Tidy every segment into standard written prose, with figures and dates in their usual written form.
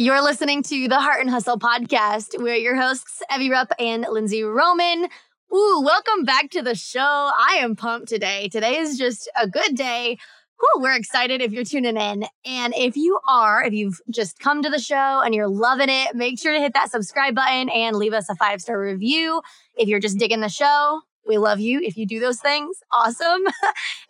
You're listening to The Heart and Hustle podcast. We're your hosts, Evie Rupp and Lindsay Roman. Ooh, welcome back to the show. I am pumped today. Today is just a good day. Ooh, we're excited if you're tuning in. And if you've just come to the show and you're loving it, make sure to hit that subscribe button and leave us a 5-star review. If you're just digging the show, we love you. If you do those things, awesome.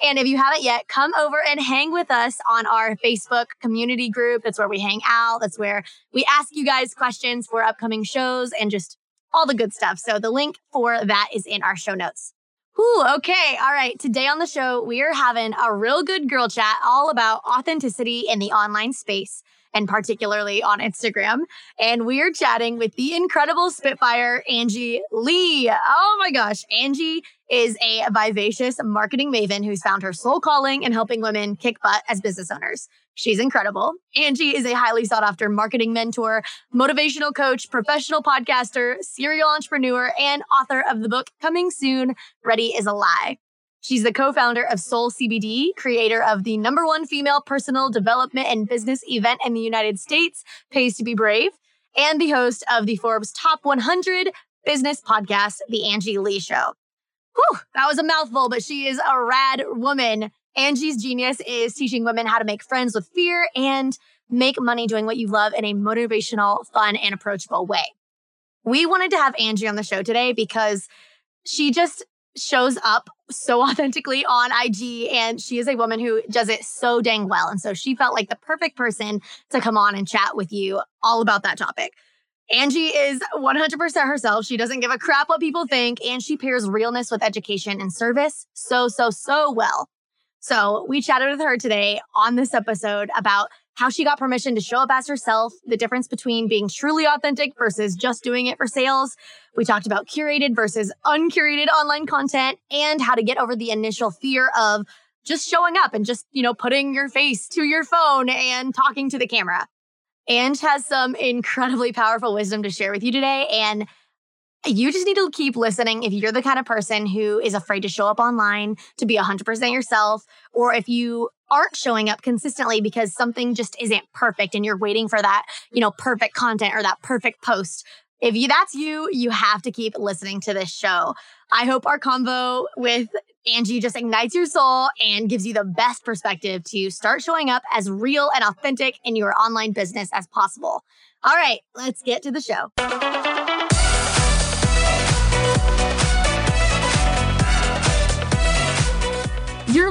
And if you haven't yet, come over and hang with us on our Facebook community group. That's where we hang out. That's where we ask you guys questions for upcoming shows and just all the good stuff. So the link for that is in our show notes. Ooh, okay. All right. Today on the show, we are having a real good girl chat all about authenticity in the online space, and particularly on Instagram. And we are chatting with the incredible Spitfire, Angie Lee. Oh my gosh. Angie is a vivacious marketing maven who's found her soul calling in helping women kick butt as business owners. She's incredible. Angie is a highly sought-after marketing mentor, motivational coach, professional podcaster, serial entrepreneur, and author of the book coming soon, Ready Is A Lie. She's the co-founder of Soul CBD, creator of the #1 female personal development and business event in the United States, Pays to Be Brave, and the host of the Forbes Top 100 Business Podcast, The Angie Lee Show. Whew, that was a mouthful, but she is a rad woman. Angie's genius is teaching women how to make friends with fear and make money doing what you love in a motivational, fun, and approachable way. We wanted to have Angie on the show today because she just shows up so authentically on IG, and she is a woman who does it so dang well. And so she felt like the perfect person to come on and chat with you all about that topic. Angie is 100% herself. She doesn't give a crap what people think, and she pairs realness with education and service so well. So we chatted with her today on this episode about how she got permission to show up as herself, the difference between being truly authentic versus just doing it for sales. We talked about curated versus uncurated online content and how to get over the initial fear of just showing up and just, putting your face to your phone and talking to the camera. Ange has some incredibly powerful wisdom to share with you today. And you just need to keep listening if you're the kind of person who is afraid to show up online, to be 100% yourself, or if you aren't showing up consistently because something just isn't perfect and you're waiting for that, perfect content or that perfect post. If that's you, you have to keep listening to this show. I hope our convo with Angie just ignites your soul and gives you the best perspective to start showing up as real and authentic in your online business as possible. All right, let's get to the show. You're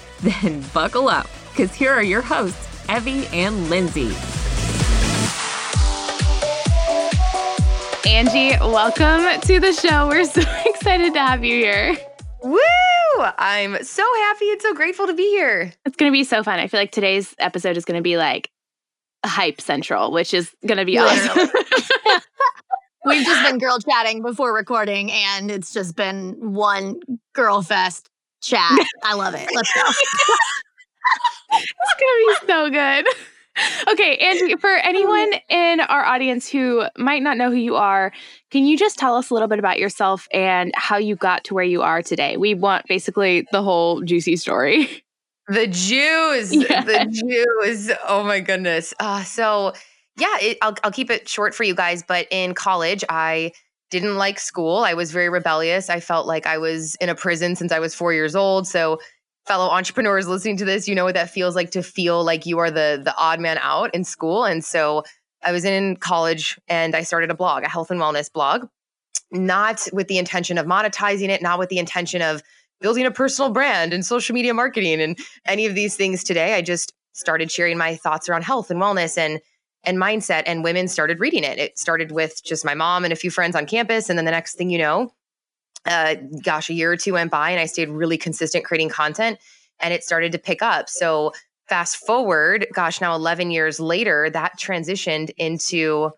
Then buckle up, because here are your hosts, Evie and Lindsay. Angie, welcome to the show. We're so excited to have you here. Woo! I'm so happy and so grateful to be here. It's going to be so fun. I feel like today's episode is going to be like hype central, which is going to be awesome. We've just been girl chatting before recording, and it's just been one girl fest. Chat. I love it. Let's go. It's going to be so good. Okay, Angie, for anyone in our audience who might not know who you are, can you just tell us a little bit about yourself and how you got to where you are today? We want basically the whole juicy story. The juice. Yes. The juice. Oh my goodness. I'll keep it short for you guys, but in college, I didn't like school. I was very rebellious. I felt like I was in a prison since I was 4 years old. So fellow entrepreneurs listening to this, you know what that feels like, to feel like you are the odd man out in school. And so I was in college and I started a blog, a health and wellness blog, not with the intention of monetizing it, not with the intention of building a personal brand and social media marketing and any of these things today. I just started sharing my thoughts around health and wellness and mindset, and women started reading it. It started with just my mom and a few friends on campus. And then the next thing you know, a year or two went by and I stayed really consistent creating content and it started to pick up. So fast forward, now 11 years later, that transitioned into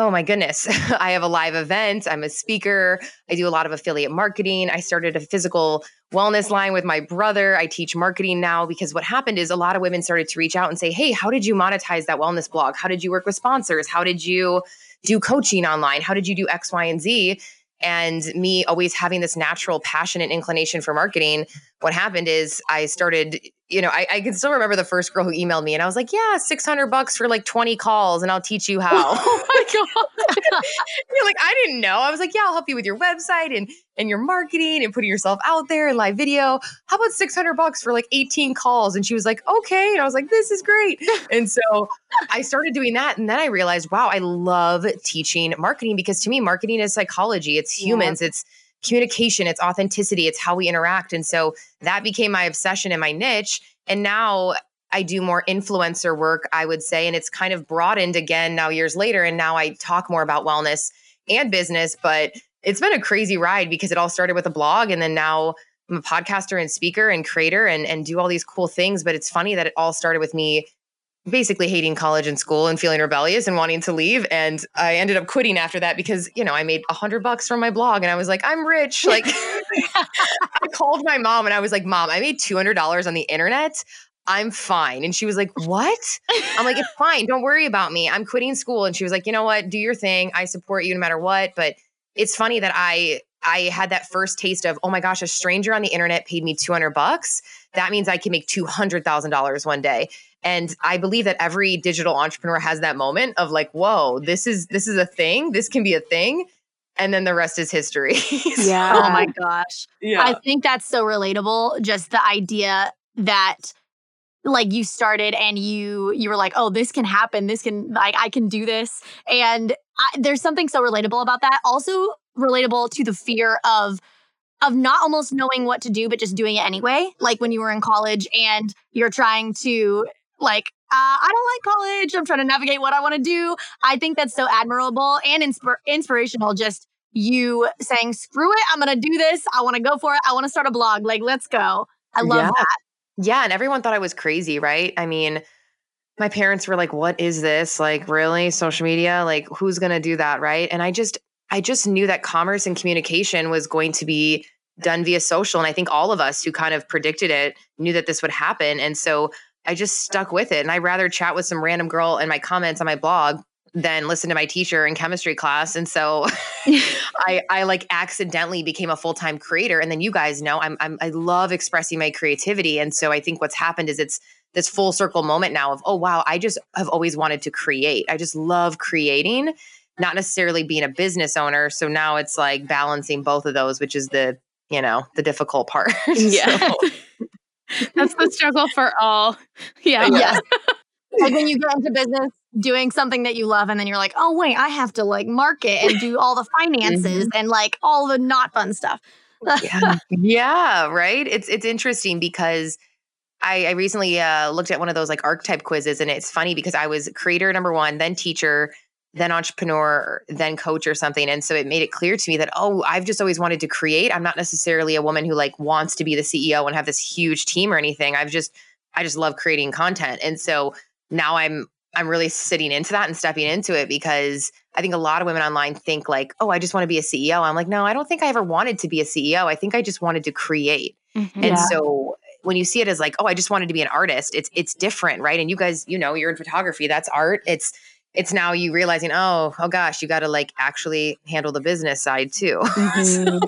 oh my goodness, I have a live event. I'm a speaker. I do a lot of affiliate marketing. I started a physical wellness line with my brother. I teach marketing now, because what happened is a lot of women started to reach out and say, hey, how did you monetize that wellness blog? How did you work with sponsors? How did you do coaching online? How did you do X, Y, and Z? And me always having this natural passion and inclination for marketing, what happened is I started, I can still remember the first girl who emailed me and I was like, yeah, $600 for like 20 calls and I'll teach you how. Oh my God. You're like, I didn't know. I was like, yeah, I'll help you with your website and your marketing and putting yourself out there and live video. How about $600 for like 18 calls? And she was like, okay. And I was like, this is great. And so I started doing that. And then I realized, wow, I love teaching marketing, because to me, marketing is psychology. It's humans. Yeah. It's communication, it's authenticity, it's how we interact. And so that became my obsession and my niche. And now I do more influencer work, I would say, and it's kind of broadened again now years later. And now I talk more about wellness and business, but it's been a crazy ride because it all started with a blog. And then now I'm a podcaster and speaker and creator and do all these cool things. But it's funny that it all started with me basically hating college and school and feeling rebellious and wanting to leave. And I ended up quitting after that because, I made $100 from my blog and I was like, I'm rich. Like I called my mom and I was like, Mom, I made $200 on the internet. I'm fine. And she was like, what? I'm like, it's fine. Don't worry about me. I'm quitting school. And she was like, you know what? Do your thing. I support you no matter what. But it's funny that I had that first taste of, oh my gosh, a stranger on the internet paid me $200. That means I can make $200,000 one day. And I believe that every digital entrepreneur has that moment of like, whoa, this is a thing. This can be a thing. And then the rest is history. Yeah. Oh my gosh. Yeah. I think that's so relatable. Just the idea that like you started and you were like, oh, this can happen. I can do this. And there's something so relatable about that. Also relatable to the fear of not almost knowing what to do, but just doing it anyway. Like when you were in college and you're trying to I don't like college. I'm trying to navigate what I want to do. I think that's so admirable and inspirational. Just you saying, screw it. I'm going to do this. I want to go for it. I want to start a blog. Like, let's go. I love that. Yeah. And everyone thought I was crazy, right? I mean, my parents were like, what is this? Like, really? Social media? Like, who's going to do that? Right. And I just knew that commerce and communication was going to be done via social. And I think all of us who kind of predicted it knew that this would happen. And so I just stuck with it. And I'd rather chat with some random girl in my comments on my blog than listen to my teacher in chemistry class. And so I like accidentally became a full-time creator. And then you guys know I love expressing my creativity. And so I think what's happened is it's this full circle moment now of, oh, wow, I just have always wanted to create. I just love creating, not necessarily being a business owner. So now it's like balancing both of those, which is the difficult part. Yeah. That's the struggle for all. Yeah. Yes. Like when you get into business doing something that you love and then you're like, oh wait, I have to like market and do all the finances and like all the not fun stuff. Yeah. Right. It's interesting because I recently looked at one of those like archetype quizzes, and it's funny because I was creator number one, then teacher, then entrepreneur, then coach or something. And so it made it clear to me that, oh, I've just always wanted to create. I'm not necessarily a woman who like wants to be the CEO and have this huge team or anything. I just love creating content. And so now I'm really sitting into that and stepping into it, because I think a lot of women online think like, oh, I just want to be a CEO. I'm like, no, I don't think I ever wanted to be a CEO. I think I just wanted to create. Mm-hmm. And so when you see it as like, oh, I just wanted to be an artist, it's different, right? And you guys, you're in photography, that's art. It's now you realizing, oh gosh, you got to like actually handle the business side too. Mm-hmm.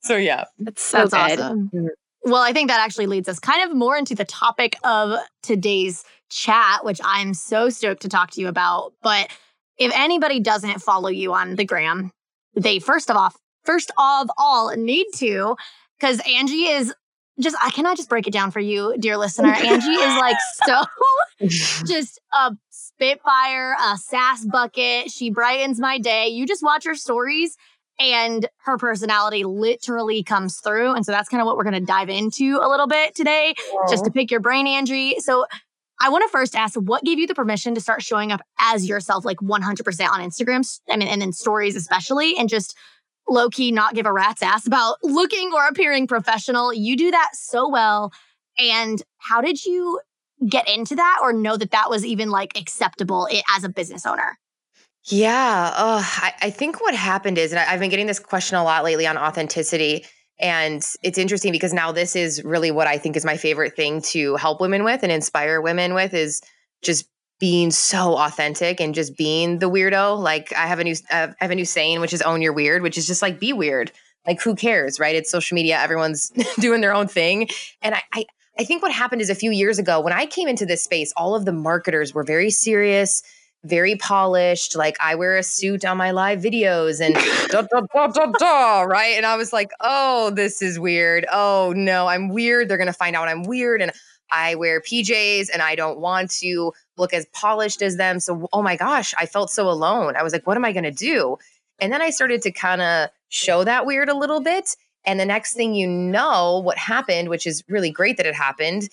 So yeah, that's awesome. Mm-hmm. Well, I think that actually leads us kind of more into the topic of today's chat, which I'm so stoked to talk to you about. But if anybody doesn't follow you on the gram, they first of all need to, because Angie is I just break it down for you, dear listener. Angie is like so just a spitfire, a sass bucket. She brightens my day. You just watch her stories and her personality literally comes through. And so that's kind of what we're going to dive into a little bit today, just to pick your brain, Angie. So I want to first ask, what gave you the permission to start showing up as yourself like 100% on Instagram? I mean, and then stories especially, and just low-key not give a rat's ass about looking or appearing professional. You do that so well. And how did you get into that or know that that was even like acceptable as a business owner? Yeah. I think what happened is, and I've been getting this question a lot lately on authenticity. And it's interesting because now this is really what I think is my favorite thing to help women with and inspire women with, is just being so authentic and just being the weirdo. Like I have a new saying, which is own your weird, which is just like, be weird. Like, who cares, right? It's social media. Everyone's doing their own thing. And I think what happened is, a few years ago when I came into this space, all of the marketers were very serious, very polished. Like, I wear a suit on my live videos and da, da, da, da, da, right? And I was like, oh, this is weird. Oh no, I'm weird. They're going to find out I'm weird. And I wear PJs and I don't want to look as polished as them. So, oh my gosh, I felt so alone. I was like, what am I going to do? And then I started to kind of show that weird a little bit. And the next thing you know, what happened, which is really great that it happened,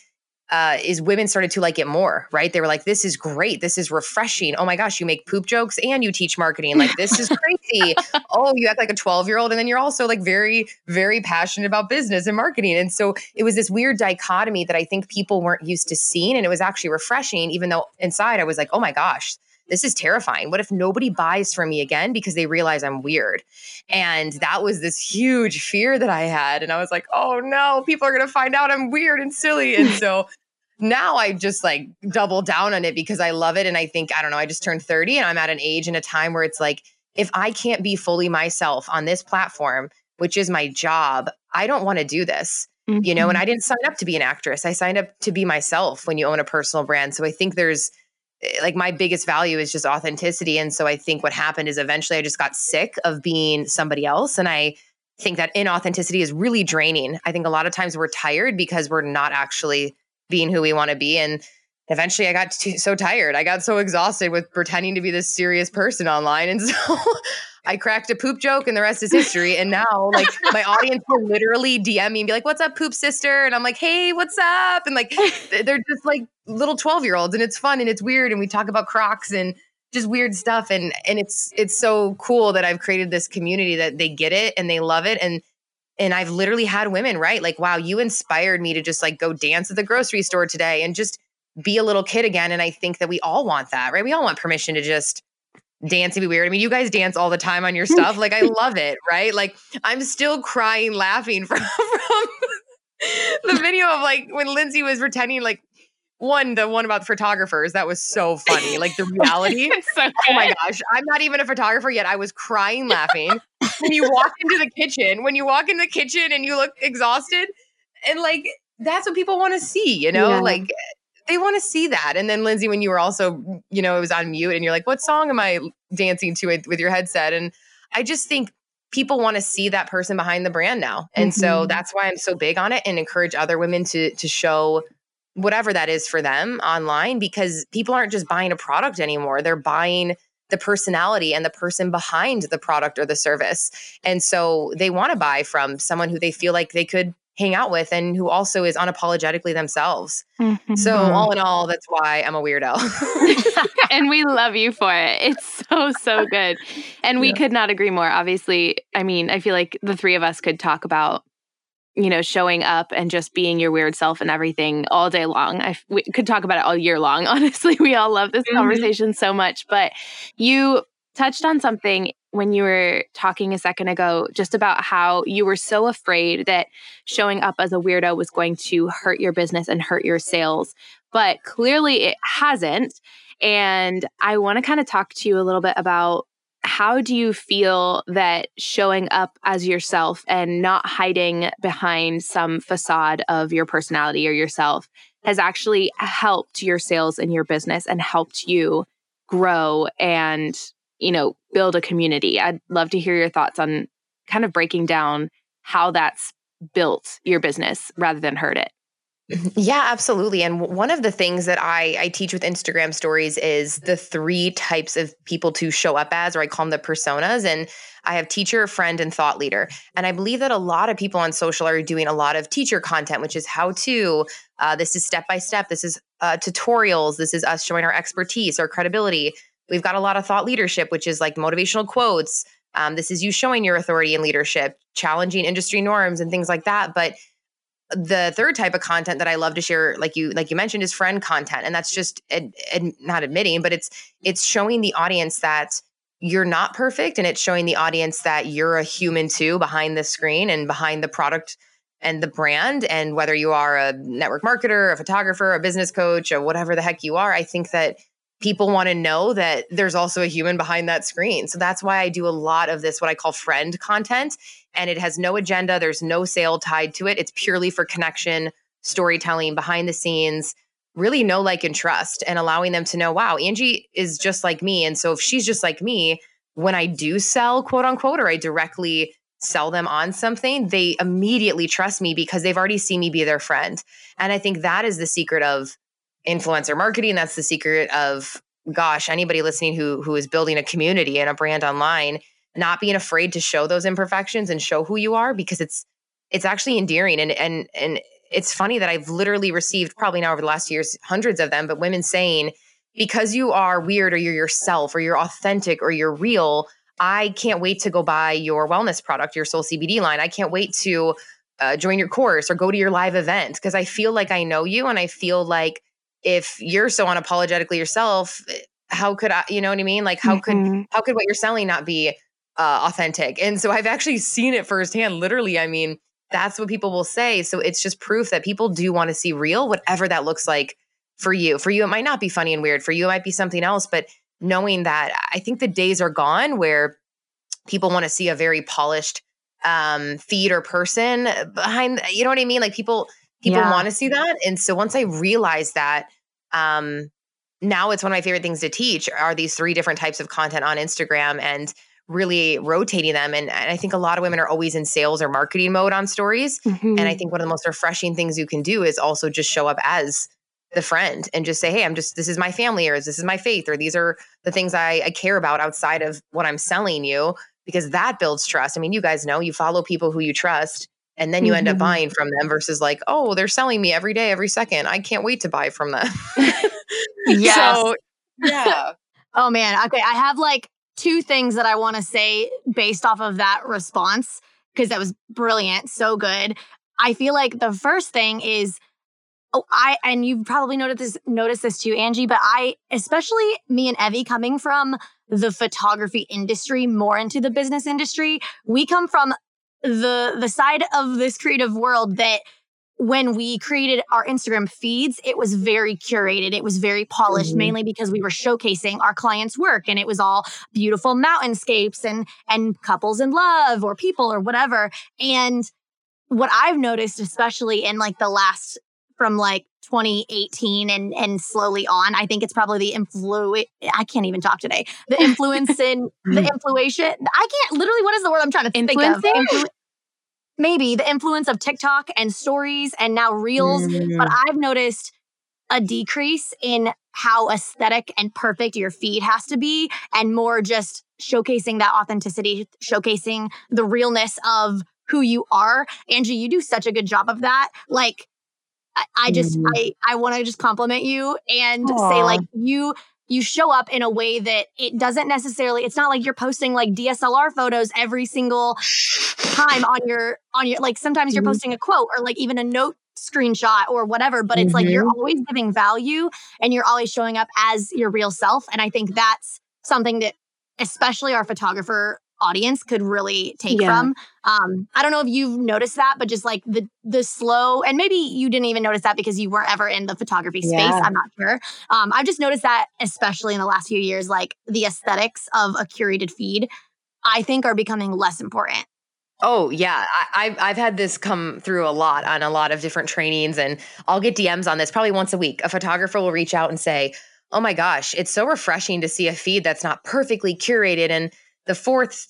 is women started to like it more, right? They were like, this is great. This is refreshing. Oh my gosh, you make poop jokes and you teach marketing. Like, this is crazy. Oh, you act like a 12-year-old. And then you're also like very, very passionate about business and marketing. And so it was this weird dichotomy that I think people weren't used to seeing. And it was actually refreshing, even though inside I was like, oh my gosh, this is terrifying. What if nobody buys from me again because they realize I'm weird? And that was this huge fear that I had. And I was like, oh no, people are going to find out I'm weird and silly. And so now I just like double down on it because I love it. And I think, I don't know, I just turned 30 and I'm at an age and a time where it's like, if I can't be fully myself on this platform, which is my job, I don't want to do this. Mm-hmm. You know, and I didn't sign up to be an actress. I signed up to be myself when you own a personal brand. So I think there's like, my biggest value is just authenticity. And so I think what happened is eventually I just got sick of being somebody else. And I think that inauthenticity is really draining. I think a lot of times we're tired because we're not actually being who we want to be. And eventually I got so tired. I got so exhausted with pretending to be this serious person online. And so I cracked a poop joke and the rest is history. And now like my audience will literally DM me and be like, what's up, poop sister? And I'm like, hey, what's up? And like, they're just like little 12-year-olds, and it's fun and it's weird. And we talk about Crocs and just weird stuff. And it's so cool that I've created this community that they get it and they love it. And I've literally had women write like, wow, you inspired me to just like go dance at the grocery store today and just be a little kid again. And I think that we all want that, right? We all want permission to just dance and be weird. I mean, you guys dance all the time on your stuff. Like, I love it, right? Like, I'm still crying, laughing from the video of like when Lindsay was pretending, like the one about photographers. That was so funny. Like, the reality. So oh my gosh. I'm not even a photographer yet. I was crying, laughing. When you walk into the kitchen and you look exhausted, and like, that's what people want to see, you know, yeah. Like, they want to see that. And then Lindsay, when you were also, you know, it was on mute and you're like, what song am I dancing to with your headset? And I just think people want to see that person behind the brand now. And mm-hmm. So that's why I'm so big on it and encourage other women to show whatever that is for them online, because people aren't just buying a product anymore. They're buying the personality and the person behind the product or the service. And so they want to buy from someone who they feel like they could hang out with and who also is unapologetically themselves. Mm-hmm. So all in all, that's why I'm a weirdo. And we love you for it. It's so, so good. And we could not agree more. Obviously, I mean, I feel like the three of us could talk about, you know, showing up and just being your weird self and everything all day long. We could talk about it all year long. Honestly, we all love this mm-hmm. conversation so much, but you touched on something when you were talking a second ago, just about how you were so afraid that showing up as a weirdo was going to hurt your business and hurt your sales, but clearly it hasn't. And I want to kind of talk to you a little bit about, how do you feel that showing up as yourself and not hiding behind some facade of your personality or yourself has actually helped your sales and your business and helped you grow and, you know, build a community? I'd love to hear your thoughts on kind of breaking down how that's built your business rather than hurt it. Yeah, absolutely. And one of the things that I teach with Instagram stories is the three types of people to show up as, or I call them the personas. And I have teacher, friend, and thought leader. And I believe that a lot of people on social are doing a lot of teacher content, which is how to, this is step-by-step, this is tutorials, this is us showing our expertise, our credibility. We've got a lot of thought leadership, which is like motivational quotes. This is you showing your authority and leadership, challenging industry norms and things like that. But the third type of content that I love to share, like you mentioned, is friend content. And that's just not admitting, but it's showing the audience that you're not perfect, and it's showing the audience that you're a human too behind the screen and behind the product and the brand. And whether you are a network marketer, a photographer, a business coach, or whatever the heck you are, I think that people want to know that there's also a human behind that screen. So that's why I do a lot of this, what I call friend content, and it has no agenda. There's no sale tied to it. It's purely for connection, storytelling, behind the scenes, really know, like, and trust, and allowing them to know, wow, Angie is just like me. And so if she's just like me, when I do sell, quote unquote, or I directly sell them on something, they immediately trust me because they've already seen me be their friend. And I think that is the secret of influencer marketing. That's the secret of, gosh, anybody listening who is building a community and a brand online, not being afraid to show those imperfections and show who you are, because it's actually endearing. And it's funny that I've literally received, probably now over the last years, hundreds of them, but women saying, because you are weird, or you're yourself, or you're authentic, or you're real, I can't wait to go buy your wellness product, your Soul CBD line. I can't wait to join your course or go to your live event, because I feel like I know you. And I feel like if you're so unapologetically yourself, how could I, you know what I mean? Like, how could what you're selling not be authentic? And so I've actually seen it firsthand, literally. I mean, that's what people will say. So it's just proof that people do want to see real, whatever that looks like for you. For you, it might not be funny and weird. For you, it might be something else. But knowing that, I think the days are gone where people want to see a very polished feed or person behind, you know what I mean? Like, people want to see that. And so once I realized that, now it's one of my favorite things to teach are these three different types of content on Instagram, and really rotating them. And I think a lot of women are always in sales or marketing mode on stories. Mm-hmm. And I think one of the most refreshing things you can do is also just show up as the friend and just say, hey, this is my family, or this is my faith, or these are the things I care about outside of what I'm selling you, because that builds trust. I mean, you guys know, you follow people who you trust, and then you end up buying from them versus like, oh, they're selling me every day, every second. I can't wait to buy from them. Yes. So, yeah. Oh man. Okay. I have like two things that I want to say based off of that response, because that was brilliant. So good. I feel like the first thing is, and you've probably noticed this too, Angie, but especially me and Evie, coming from the photography industry more into the business industry, we come from the side of this creative world that when we created our Instagram feeds, it was very curated. It was very polished, mainly because we were showcasing our clients' work, and it was all beautiful mountainscapes and couples in love or people or whatever. And what I've noticed, especially in like the last, from like 2018 and slowly on, I think it's probably the influence in the influation. I can't literally, what is the word I'm trying to think of? Maybe the influence of TikTok and stories and now reels. Mm-hmm. But I've noticed a decrease in how aesthetic and perfect your feed has to be, and more just showcasing that authenticity, showcasing the realness of who you are. Angie, you do such a good job of that. Like, I want to just compliment you and say, like, you show up in a way that it doesn't necessarily, it's not like you're posting like DSLR photos every single time on your, like, sometimes you're posting a quote or like even a note screenshot or whatever, but it's like, you're always giving value and you're always showing up as your real self. And I think that's something that especially our photographer audience could really take from. I don't know if you've noticed that, but just like the slow, and maybe you didn't even notice that because you weren't ever in the photography space. I'm not sure. I've just noticed that, especially in the last few years, like the aesthetics of a curated feed, I think, are becoming less important. Oh yeah. I've had this come through a lot on a lot of different trainings, and I'll get DMs on this probably once a week. A photographer will reach out and say, oh my gosh, it's so refreshing to see a feed that's not perfectly curated, and the fourth,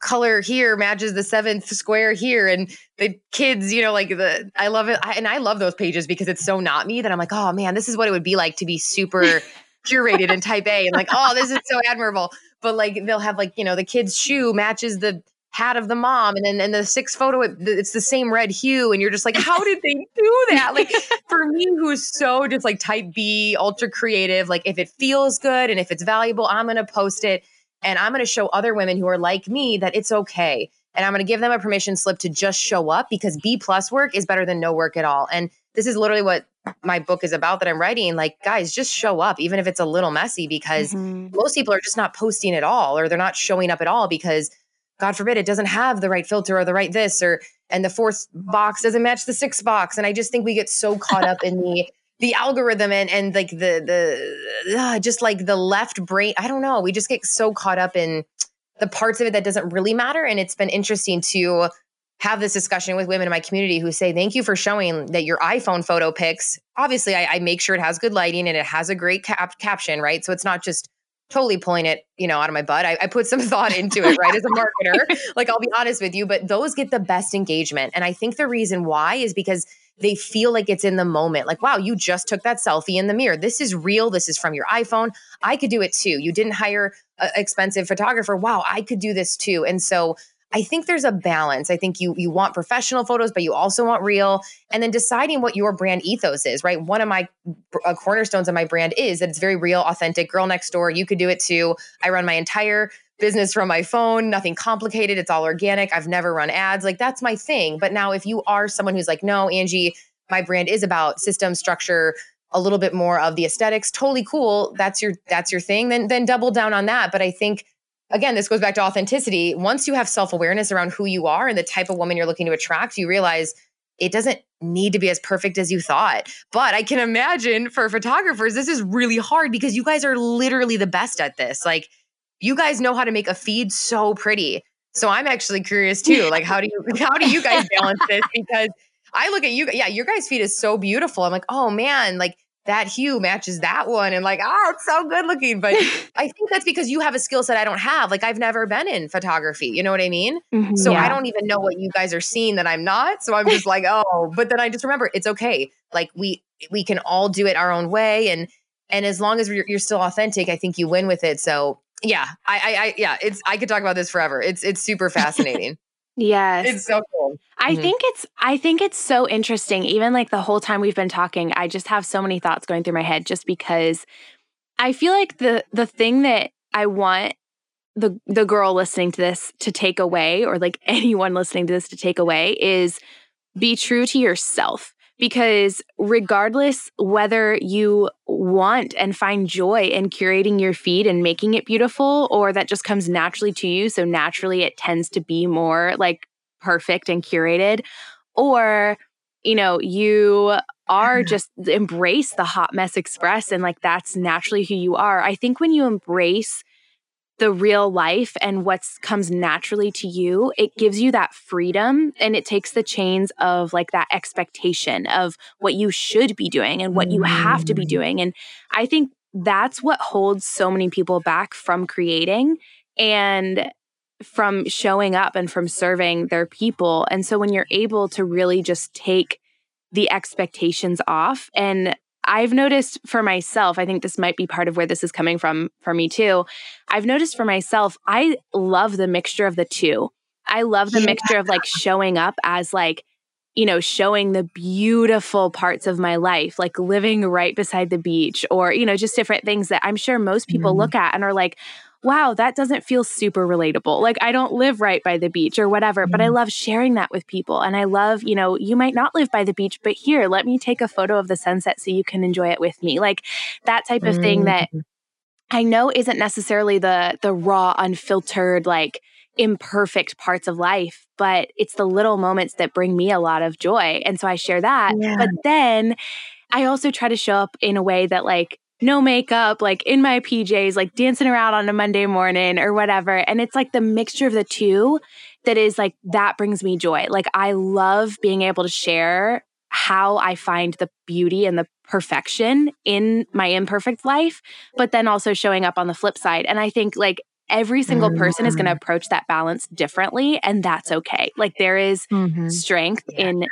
color here matches the seventh square here. And the kids, I love it. And I love those pages because it's so not me that I'm like, oh man, this is what it would be like to be super curated and type A. And like, oh, this is so admirable. But like, they'll have like, the kid's shoe matches the hat of the mom. And then in the sixth photo, it's the same red hue. And you're just like, how did they do that? Like, for me, who's so just like type B, ultra creative, like if it feels good and if it's valuable, I'm going to post it. And I'm going to show other women who are like me that it's okay. And I'm going to give them a permission slip to just show up, because B+ work is better than no work at all. And this is literally what my book is about that I'm writing. Like, guys, just show up, even if it's a little messy, because most people are just not posting at all, or they're not showing up at all because, God forbid, it doesn't have the right filter or the right this, or, and the fourth box doesn't match the sixth box. And I just think we get so caught up in the algorithm and like the just like the left brain. I don't know. We just get so caught up in the parts of it that doesn't really matter. And it's been interesting to have this discussion with women in my community who say, thank you for showing that your iPhone photo pics. Obviously, I make sure it has good lighting and it has a great caption, right? So it's not just totally pulling it, out of my butt. I put some thought into it, right? As a marketer, like, I'll be honest with you, but those get the best engagement. And I think the reason why is because they feel like it's in the moment. Like, wow, you just took that selfie in the mirror. This is real. This is from your iPhone. I could do it too. You didn't hire an expensive photographer. Wow, I could do this too. And so I think there's a balance. I think you want professional photos, but you also want real. And then deciding what your brand ethos is, right? One of my cornerstones of my brand is that it's very real, authentic, girl next door. You could do it too. I run my entire business from my phone, nothing complicated. It's all organic. I've never run ads. Like, that's my thing. But now if you are someone who's like, no, Angie, my brand is about system, structure, a little bit more of the aesthetics, totally cool. That's your thing. Then double down on that. But I think, again, this goes back to authenticity. Once you have self-awareness around who you are and the type of woman you're looking to attract, you realize it doesn't need to be as perfect as you thought. But I can imagine for photographers, this is really hard because you guys are literally the best at this. Like, you guys know how to make a feed so pretty. So I'm actually curious too, like, how do you guys balance this? Because I look at you, your guys' feed is so beautiful. I'm like, oh man, like, that hue matches that one. And like, oh, it's so good looking. But I think that's because you have a skill set I don't have. Like, I've never been in photography. You know what I mean? Mm-hmm, so yeah. I don't even know what you guys are seeing that I'm not. So I'm just like, oh, but then I just remember it's okay. Like, we can all do it our own way. And as long as you're still authentic, I think you win with it. So yeah, I could talk about this forever. It's super fascinating. Yes. It's so cool. I think it's so interesting. Even like the whole time we've been talking, I just have so many thoughts going through my head just because I feel like the thing that I want the girl listening to this to take away, or like anyone listening to this to take away, is be true to yourself. Because regardless whether you want and find joy in curating your feed and making it beautiful, or that just comes naturally to you, so naturally it tends to be more like perfect and curated, or, you are just embrace the hot mess express and like that's naturally who you are. I think when you embrace the real life and what comes naturally to you, it gives you that freedom and it takes the chains of like that expectation of what you should be doing and what you have to be doing. And I think that's what holds so many people back from creating and from showing up and from serving their people. And so when you're able to really just take the expectations off, and I've noticed for myself, I think this might be part of where this is coming from for me too. I've noticed for myself, I love the mixture of the two. I love the mixture of like showing up as like, showing the beautiful parts of my life, like living right beside the beach, or, just different things that I'm sure most people look at and are like, wow, that doesn't feel super relatable. Like, I don't live right by the beach or whatever, but I love sharing that with people. And I love, you might not live by the beach, but here, let me take a photo of the sunset so you can enjoy it with me. Like that type of thing that I know isn't necessarily the raw, unfiltered, like imperfect parts of life, but it's the little moments that bring me a lot of joy. And so I share that. Yeah. But then I also try to show up in a way that like, no makeup, like in my PJs, like dancing around on a Monday morning or whatever. And it's like the mixture of the two that is like, that brings me joy. Like, I love being able to share how I find the beauty and the perfection in my imperfect life, but then also showing up on the flip side. And I think like every single person is going to approach that balance differently, and that's okay. Like, there is strength in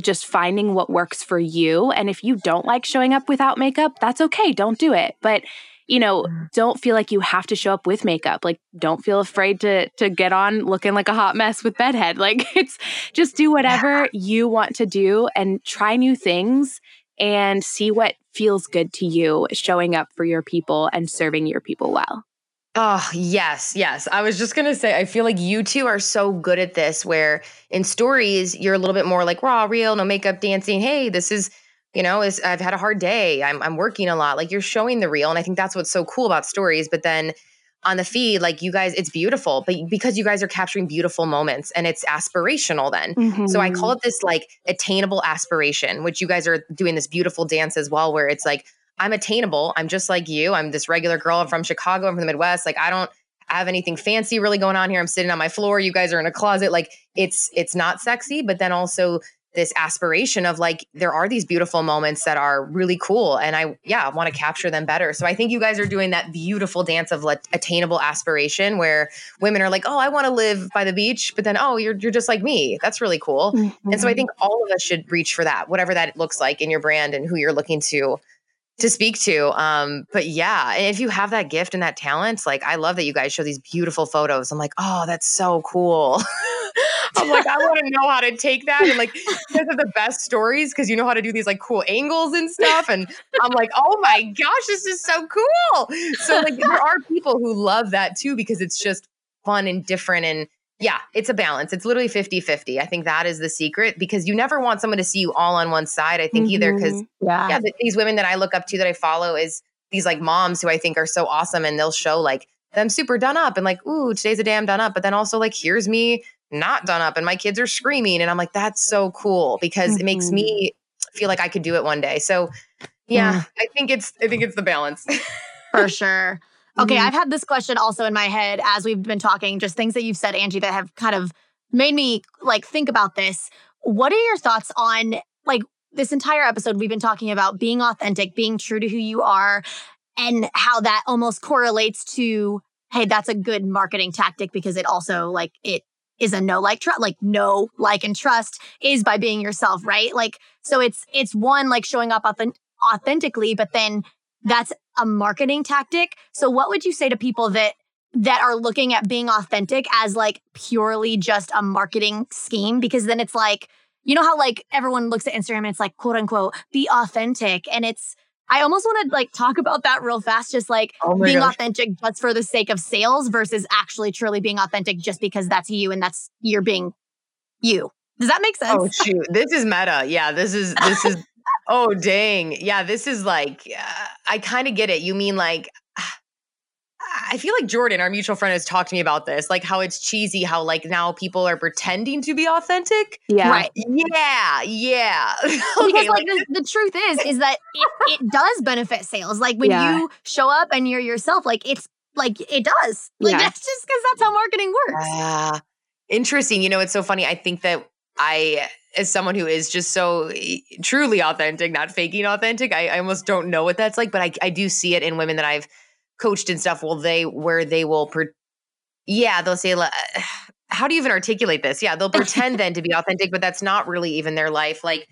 just finding what works for you. And if you don't like showing up without makeup, that's okay. Don't do it. But, don't feel like you have to show up with makeup. Like, don't feel afraid to get on looking like a hot mess with bedhead. Like, it's just do whatever you want to do and try new things and see what feels good to you, showing up for your people and serving your people well. Oh, yes, yes. I was just going to say, I feel like you two are so good at this, where in stories, you're a little bit more like raw, real, no makeup, dancing. Hey, this is, you know, I've had a hard day. I'm working a lot. Like, you're showing the real. And I think that's what's so cool about stories. But then on the feed, like, you guys, it's beautiful, but because you guys are capturing beautiful moments, and it's aspirational then. Mm-hmm. So I call it this like attainable aspiration, which you guys are doing this beautiful dance as well, where it's like, I'm attainable. I'm just like you. I'm this regular girl. I'm from Chicago. I'm from the Midwest. Like, I don't have anything fancy really going on here. I'm sitting on my floor. You guys are in a closet. Like, it's not sexy, but then also this aspiration of like, there are these beautiful moments that are really cool. And I want to capture them better. So I think you guys are doing that beautiful dance of like attainable aspiration, where women are like, oh, I want to live by the beach, but then, oh, you're just like me. That's really cool. Mm-hmm. And so I think all of us should reach for that, whatever that looks like in your brand and who you're looking to speak to. But yeah, and if you have that gift and that talent, like, I love that you guys show these beautiful photos. I'm like, oh, that's so cool. I'm like, I want to know how to take that. And like, those are the best stories, because you know how to do these like cool angles and stuff. And I'm like, oh my gosh, this is so cool. So like, there are people who love that too, because it's just fun and different. And yeah, it's a balance. It's literally 50-50. I think that is the secret, because you never want someone to see you all on one side, I think, mm-hmm. either. Because these women that I look up to, that I follow, is these like moms who I think are so awesome, and they'll show like them super done up and like, ooh, today's the day I'm done up. But then also like, here's me not done up and my kids are screaming. And I'm like, that's so cool, because mm-hmm. it makes me feel like I could do it one day. So yeah. I think it's the balance. For sure. Okay, I've had this question also in my head as we've been talking, just things that you've said, Angie, that have kind of made me like think about this. What are your thoughts on like this entire episode? We've been talking about being authentic, being true to who you are, and how that almost correlates to, hey, that's a good marketing tactic, because it also like, it is a know, like, and trust is by being yourself, right? Like, so it's one, like showing up authentically, but then that's a marketing tactic. So what would you say to people that are looking at being authentic as like purely just a marketing scheme? Because then it's like, you know how like everyone looks at Instagram and it's like, quote unquote, be authentic. And I almost want to like talk about that real fast, just like authentic just for the sake of sales versus actually truly being authentic just because that's you and that's you're being you. Does that make sense? Oh shoot, this is meta. Yeah, this is oh, dang. Yeah, this is like, I kind of get it. You mean like, I feel like Jordan, our mutual friend, has talked to me about this, like how it's cheesy, how like now people are pretending to be authentic. Yeah. Right. Yeah. Yeah. Okay, because like the truth is that it does benefit sales. Like when you show up and you're yourself, like it's like, it does. Like that's just because that's how marketing works. Interesting. You know, it's so funny. I think that as someone who is just so truly authentic, not faking authentic, I almost don't know what that's like, but I do see it in women that I've coached and stuff. They'll say, how do you even articulate this? Yeah. They'll pretend then to be authentic, but that's not really even their life. Like,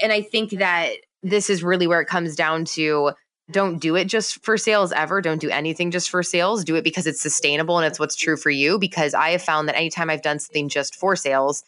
and I think that this is really where it comes down to, don't do it just for sales ever. Don't do anything just for sales. Do it because it's sustainable and it's what's true for you. Because I have found that anytime I've done something just for sales,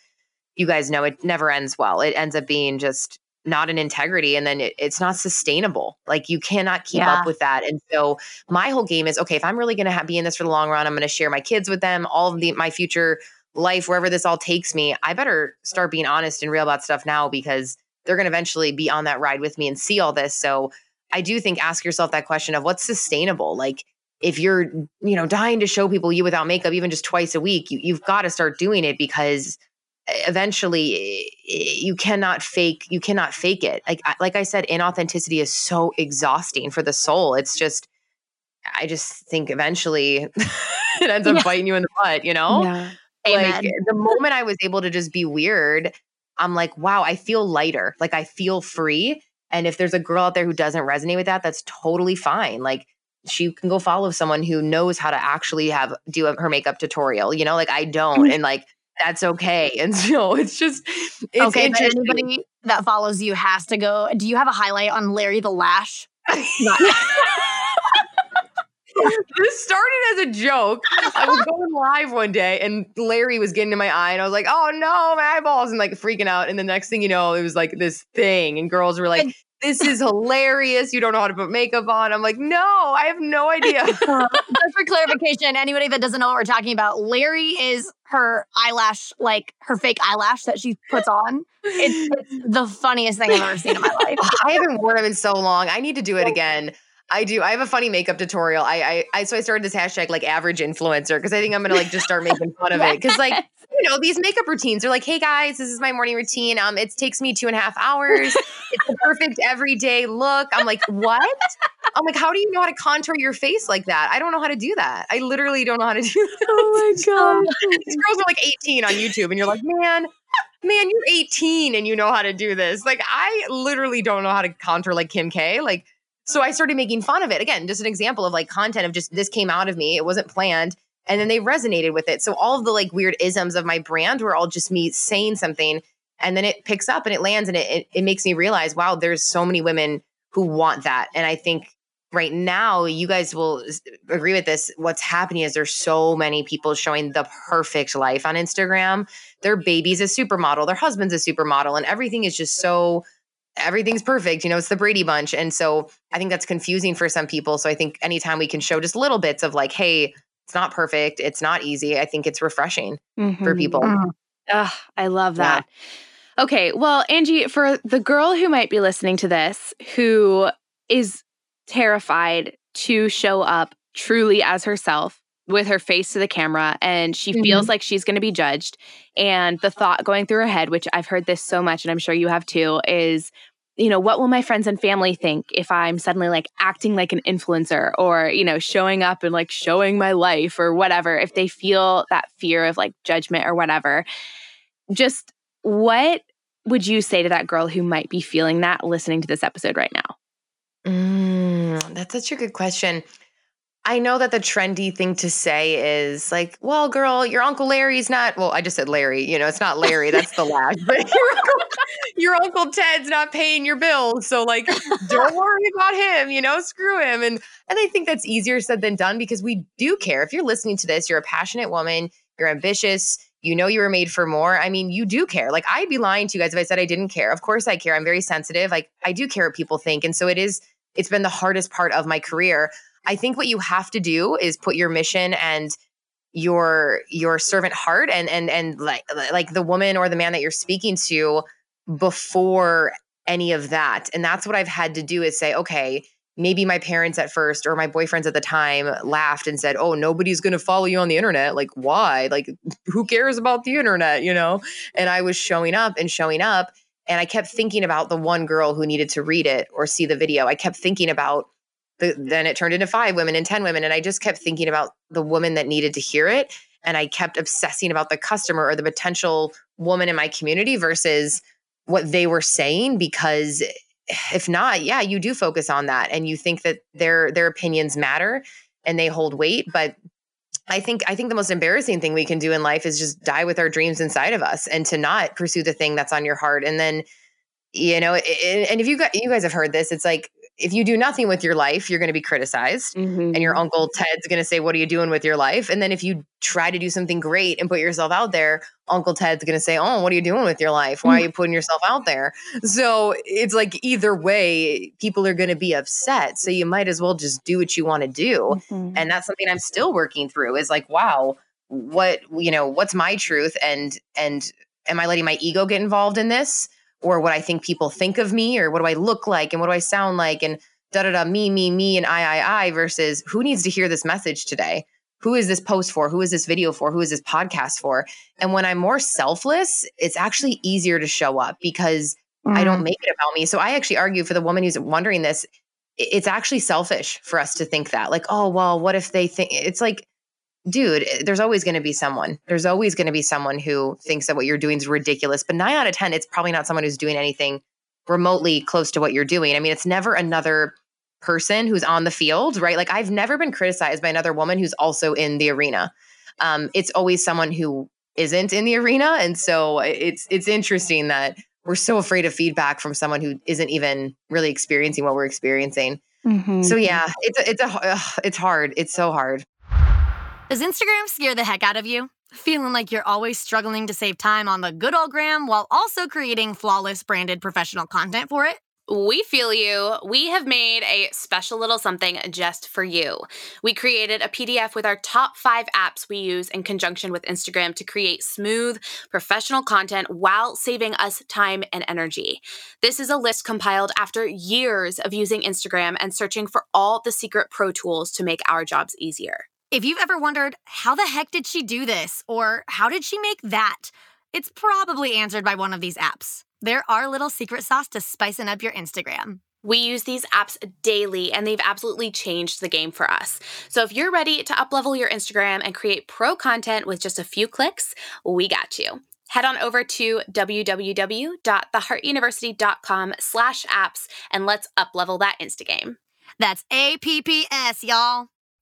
you guys know it never ends well. It ends up being just not in integrity, and then it's not sustainable. Like you cannot keep up with that. And so my whole game is, okay, if I'm really going to be in this for the long run, I'm going to share my kids with them, all of my future life, wherever this all takes me, I better start being honest and real about stuff now, because they're going to eventually be on that ride with me and see all this. So I do think ask yourself that question of what's sustainable. Like if you're, you know, dying to show people you without makeup, even just twice a week, you've got to start doing it, because eventually you cannot fake it. Like I said, inauthenticity is so exhausting for the soul. It's just, I just think eventually it ends up biting you in the butt, you know? Yeah. Like the moment I was able to just be weird, I'm like, wow, I feel lighter. Like I feel free. And if there's a girl out there who doesn't resonate with that, that's totally fine. Like she can go follow someone who knows how to actually do her makeup tutorial, you know, like I don't. And like, that's okay. And so it's just, it's okay. But anybody that follows you has to go. Do you have a highlight on Larry the Lash? This started as a joke. I was going live one day and Larry was getting in my eye and I was like, oh no, my eyeballs, and like freaking out. And the next thing you know, it was like this thing and girls were like, this is hilarious. You don't know how to put makeup on. I'm like, no, I have no idea. Just for clarification, anybody that doesn't know what we're talking about, Larry is her eyelash, like her fake eyelash that she puts on. It's the funniest thing I've ever seen in my life. I haven't worn them in so long. I need to do it again. I do. I have a funny makeup tutorial. So I started this hashtag like average influencer because I think I'm going to like just start making fun of it. Because like, you know, these makeup routines are like, hey guys, this is my morning routine. It takes me 2.5 hours. It's the perfect everyday look. I'm like, what? I'm like, how do you know how to contour your face like that? I don't know how to do that. I literally don't know how to do that. Oh my God. These girls are like 18 on YouTube and you're like, man, you're 18 and you know how to do this. Like, I literally don't know how to contour like Kim K. Like, so I started making fun of it. Again, just an example of like content of just this came out of me. It wasn't planned. And then they resonated with it. So all of the like weird isms of my brand were all just me saying something. And then it picks up and it lands and it makes me realize, wow, there's so many women who want that. And I think right now you guys will agree with this. What's happening is there's so many people showing the perfect life on Instagram. Their baby's a supermodel. Their husband's a supermodel. And everything is just so... everything's perfect. You know, it's the Brady Bunch. And so I think that's confusing for some people. So I think anytime we can show just little bits of like, hey, it's not perfect. It's not easy. I think it's refreshing for people. Mm-hmm. Ugh, I love that. Yeah. Okay. Well, Angie, for the girl who might be listening to this, who is terrified to show up truly as herself with her face to the camera and she feels like she's going to be judged. And the thought going through her head, which I've heard this so much and I'm sure you have too, is, you know, what will my friends and family think if I'm suddenly like acting like an influencer or, you know, showing up and like showing my life or whatever, if they feel that fear of like judgment or whatever. Just what would you say to that girl who might be feeling that listening to this episode right now? That's such a good question. I know that the trendy thing to say is like, well, girl, your Uncle Larry's not, well, I just said Larry, you know, it's not Larry, that's the lash, but your Uncle Ted's not paying your bills. So like, don't worry about him, you know, screw him. And I think that's easier said than done because we do care. If you're listening to this, you're a passionate woman, you're ambitious, you know, you were made for more. I mean, you do care. Like I'd be lying to you guys if I said I didn't care. Of course I care. I'm very sensitive. Like I do care what people think. And so it's been the hardest part of my career. I think what you have to do is put your mission and your servant heart and like the woman or the man that you're speaking to before any of that. And that's what I've had to do is say, okay, maybe my parents at first or my boyfriends at the time laughed and said, oh, nobody's going to follow you on the internet. Like, why? Like, who cares about the internet, you know? And I was showing up and I kept thinking about the one girl who needed to read it or see the video. I kept thinking about then it turned into 5 women and 10 women. And I just kept thinking about the woman that needed to hear it. And I kept obsessing about the customer or the potential woman in my community versus what they were saying, because if not, yeah, you do focus on that. And you think that their opinions matter and they hold weight. But I think the most embarrassing thing we can do in life is just die with our dreams inside of us and to not pursue the thing that's on your heart. And then, you know, and if you guys have heard this, it's like, if you do nothing with your life, you're going to be criticized and your Uncle Ted's going to say, what are you doing with your life? And then if you try to do something great and put yourself out there, Uncle Ted's going to say, oh, what are you doing with your life? Why are you putting yourself out there? So it's like either way, people are going to be upset. So you might as well just do what you want to do. And that's something I'm still working through is like, wow, what's my truth? And am I letting my ego get involved in this? Or what I think people think of me, or what do I look like, and what do I sound like, and me, and I, versus who needs to hear this message today? Who is this post for? Who is this video for? Who is this podcast for? And when I'm more selfless, it's actually easier to show up because I don't make it about me. So I actually argue for the woman who's wondering this, it's actually selfish for us to think that. Like, oh, well, what if they think? It's like, dude, there's always going to be someone. There's always going to be someone who thinks that what you're doing is ridiculous. But 9 out of 10, it's probably not someone who's doing anything remotely close to what you're doing. I mean, it's never another person who's on the field, right? Like I've never been criticized by another woman who's also in the arena. It's always someone who isn't in the arena. And so it's interesting that we're so afraid of feedback from someone who isn't even really experiencing what we're experiencing. Mm-hmm. So yeah, it's hard. It's so hard. Does Instagram scare the heck out of you? Feeling like you're always struggling to save time on the good old gram while also creating flawless branded professional content for it? We feel you. We have made a special little something just for you. We created a PDF with our top 5 apps we use in conjunction with Instagram to create smooth, professional content while saving us time and energy. This is a list compiled after years of using Instagram and searching for all the secret pro tools to make our jobs easier. If you've ever wondered, how the heck did she do this? Or how did she make that? It's probably answered by one of these apps. There are little secret sauce to spicing up your Instagram. We use these apps daily, and they've absolutely changed the game for us. So if you're ready to uplevel your Instagram and create pro content with just a few clicks, we got you. Head on over to www.theheartuniversity.com/apps and let's uplevel that Instagame. That's APPS, y'all.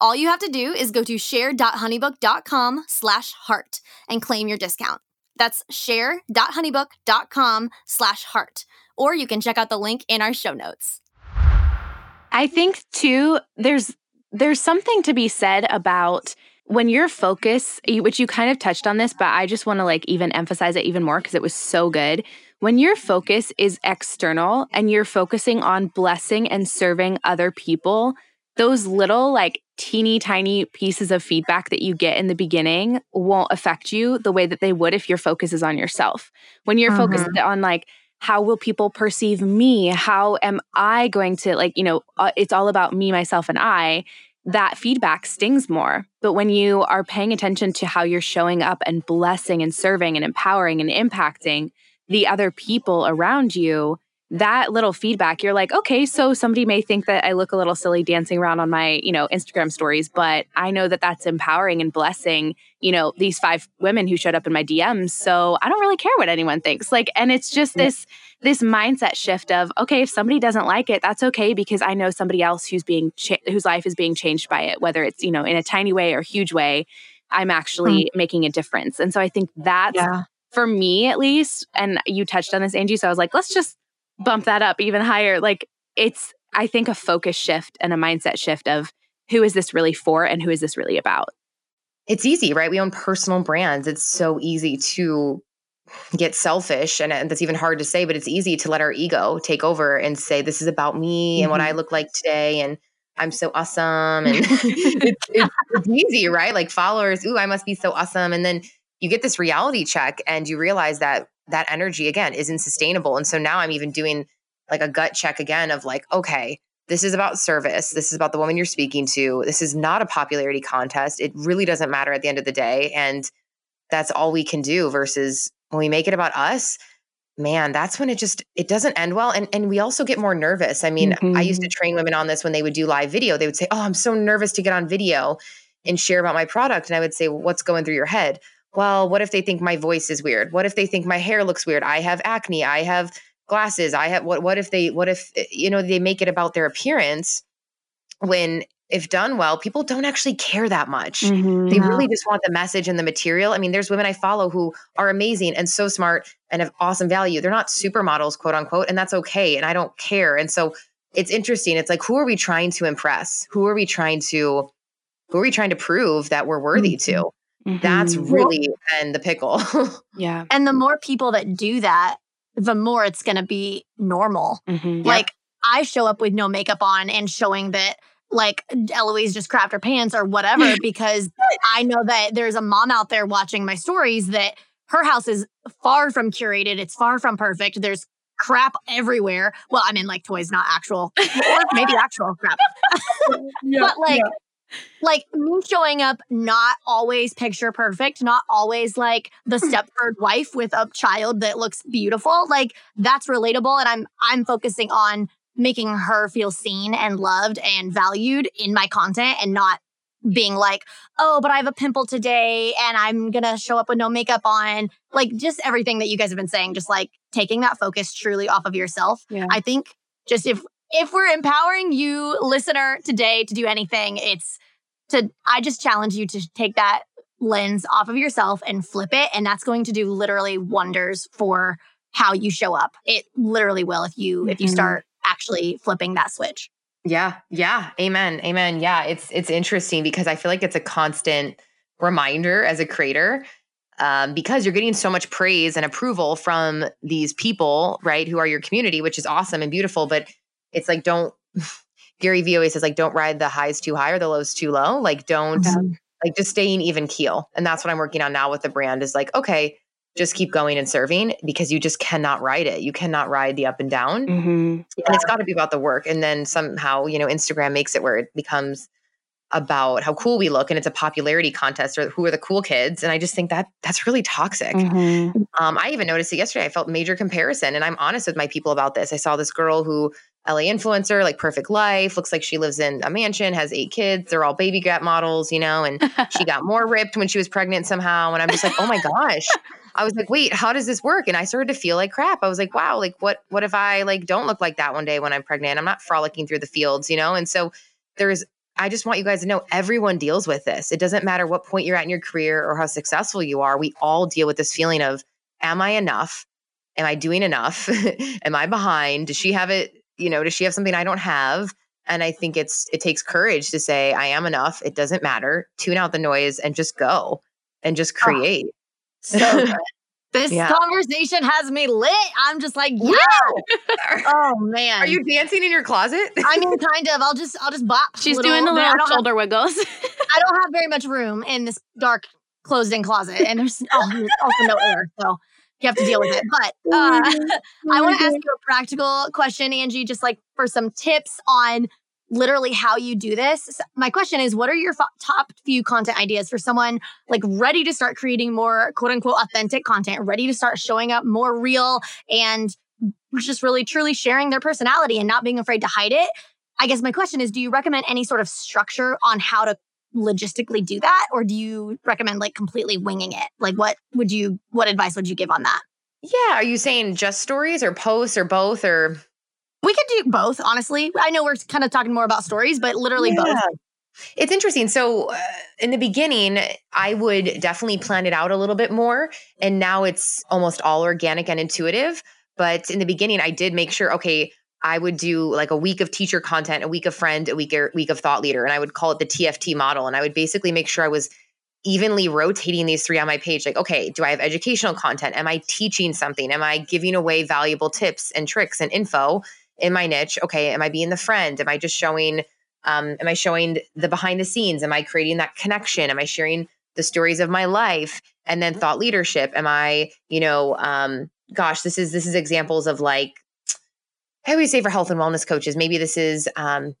All you have to do is go to share.honeybook.com/heart and claim your discount. That's share.honeybook.com/heart. Or you can check out the link in our show notes. I think, too, there's something to be said about when your focus, which you kind of touched on this, but I just want to even emphasize it even more because it was so good. When your focus is external and you're focusing on blessing and serving other people, those little teeny tiny pieces of feedback that you get in the beginning won't affect you the way that they would if your focus is on yourself. When you're focused on how will people perceive me? How am I going to it's all about me, myself, and I, that feedback stings more. But when you are paying attention to how you're showing up and blessing and serving and empowering and impacting the other people around you, that little feedback, you're like, okay, so somebody may think that I look a little silly dancing around on my, Instagram stories, but I know that that's empowering and blessing, these 5 women who showed up in my DMs. So I don't really care what anyone thinks. And it's just this mindset shift of, okay, if somebody doesn't like it, that's okay, because I know somebody else whose life is being changed by it, whether it's, in a tiny way or huge way, I'm actually making a difference. And so I think that's for me at least, and you touched on this, Angie. So I was like, let's just bump that up even higher. It's, I think, a focus shift and a mindset shift of who is this really for and who is this really about? It's easy, right? We own personal brands. It's so easy to get selfish. And that's even hard to say, but it's easy to let our ego take over and say, this is about me and what I look like today. And I'm so awesome. And it's easy, right? Followers, ooh, I must be so awesome. And then you get this reality check and you realize that energy again isn't sustainable. And so now I'm even doing a gut check again of okay, this is about service. This is about the woman you're speaking to. This is not a popularity contest. It really doesn't matter at the end of the day. And that's all we can do versus when we make it about us, man, that's when it doesn't end well. And we also get more nervous. I mean, I used to train women on this when they would do live video. They would say, oh, I'm so nervous to get on video and share about my product. And I would say, well, what's going through your head? Well, what if they think my voice is weird? What if they think my hair looks weird? I have acne. I have glasses. I have what if they make it about their appearance when if done well, people don't actually care that much. Mm-hmm. They really just want the message and the material. I mean, there's women I follow who are amazing and so smart and have awesome value. They're not supermodels, quote unquote, and that's okay. And I don't care. And so it's interesting. It's like, who are we trying to impress? Who are we trying to prove that we're worthy mm-hmm. to? Mm-hmm. That's really been the pickle. Yeah. And the more people that do that, the more it's going to be normal. Mm-hmm. Like I show up with no makeup on and showing that like Eloise just crapped her pants or whatever, because I know that there's a mom out there watching my stories that her house is far from curated. It's far from perfect. There's crap everywhere. Well, I mean like toys, not actual, or maybe actual crap. Yeah, but like me showing up, not always picture perfect, not always like the Stepford wife with a child that looks beautiful. Like that's relatable. And I'm focusing on making her feel seen and loved and valued in my content, and not being like, oh, but I have a pimple today and I'm going to show up with no makeup on. Like just everything that you guys have been saying, just like taking that focus truly off of yourself. Yeah. I think just if we're empowering you, listener, today to do anything, I just challenge you to take that lens off of yourself and flip it. And that's going to do literally wonders for how you show up. It literally will if you start actually flipping that switch. Yeah. Yeah. Amen. Amen. Yeah. It's interesting because I feel like it's a constant reminder as a creator, because you're getting so much praise and approval from these people, right? Who are your community, which is awesome and beautiful, but it's like, Gary Vee always says like, don't ride the highs too high or the lows too low. Like don't just stay in even keel. And that's what I'm working on now with the brand is like, okay, just keep going and serving, because you just cannot ride it. You cannot ride the up and down. Mm-hmm. Yeah. And it's got to be about the work. And then somehow, Instagram makes it where it becomes about how cool we look and it's a popularity contest or who are the cool kids. And I just think that that's really toxic. Mm-hmm. I even noticed it yesterday. I felt major comparison, and I'm honest with my people about this. I saw this girl who LA influencer, like perfect life, looks like she lives in a mansion, has 8 kids. They're all baby gap models, and she got more ripped when she was pregnant somehow. And I'm just like, oh my gosh. I was like, wait, how does this work? And I started to feel like crap. I was like, wow, like what if I like don't look like that one day when I'm pregnant? I'm not frolicking through the fields, And so I just want you guys to know everyone deals with this. It doesn't matter what point you're at in your career or how successful you are. We all deal with this feeling of, am I enough? Am I doing enough? Am I behind? Does she have it? Does she have something I don't have? And I think it takes courage to say, I am enough. It doesn't matter. Tune out the noise and just go and just create. Oh. So good. This conversation has me lit. I'm just like, yeah. Oh man. Are you dancing in your closet? I mean, kind of. I'll just bop. She's doing the little shoulder wiggles. I don't have very much room in this dark closed-in closet, and there's also no air, so you have to deal with it. But I want to ask you a practical question, Angie, just like for some tips on literally how you do this. So my question is, what are your top few content ideas for someone like ready to start creating more quote unquote authentic content, ready to start showing up more real and just really truly sharing their personality and not being afraid to hide it? I guess my question is, do you recommend any sort of structure on how to logistically do that? Or do you recommend like completely winging it? Like what advice would you give on that? Yeah. Are you saying just stories or posts or both, or... We could do both, honestly. I know we're kind of talking more about stories, but literally both. It's interesting. So in the beginning, I would definitely plan it out a little bit more. And now it's almost all organic and intuitive. But in the beginning, I did make sure, okay, I would do like a week of teacher content, a week of friend, a week of thought leader. And I would call it the TFT model. And I would basically make sure I was evenly rotating these 3 on my page. Like, okay, do I have educational content? Am I teaching something? Am I giving away valuable tips and tricks and info in my niche? Okay. Am I being the friend? Am I just showing, am I showing the behind the scenes? Am I creating that connection? Am I sharing the stories of my life? And then thought leadership. Am I, this is examples of like, I always say for health and wellness coaches, maybe this is,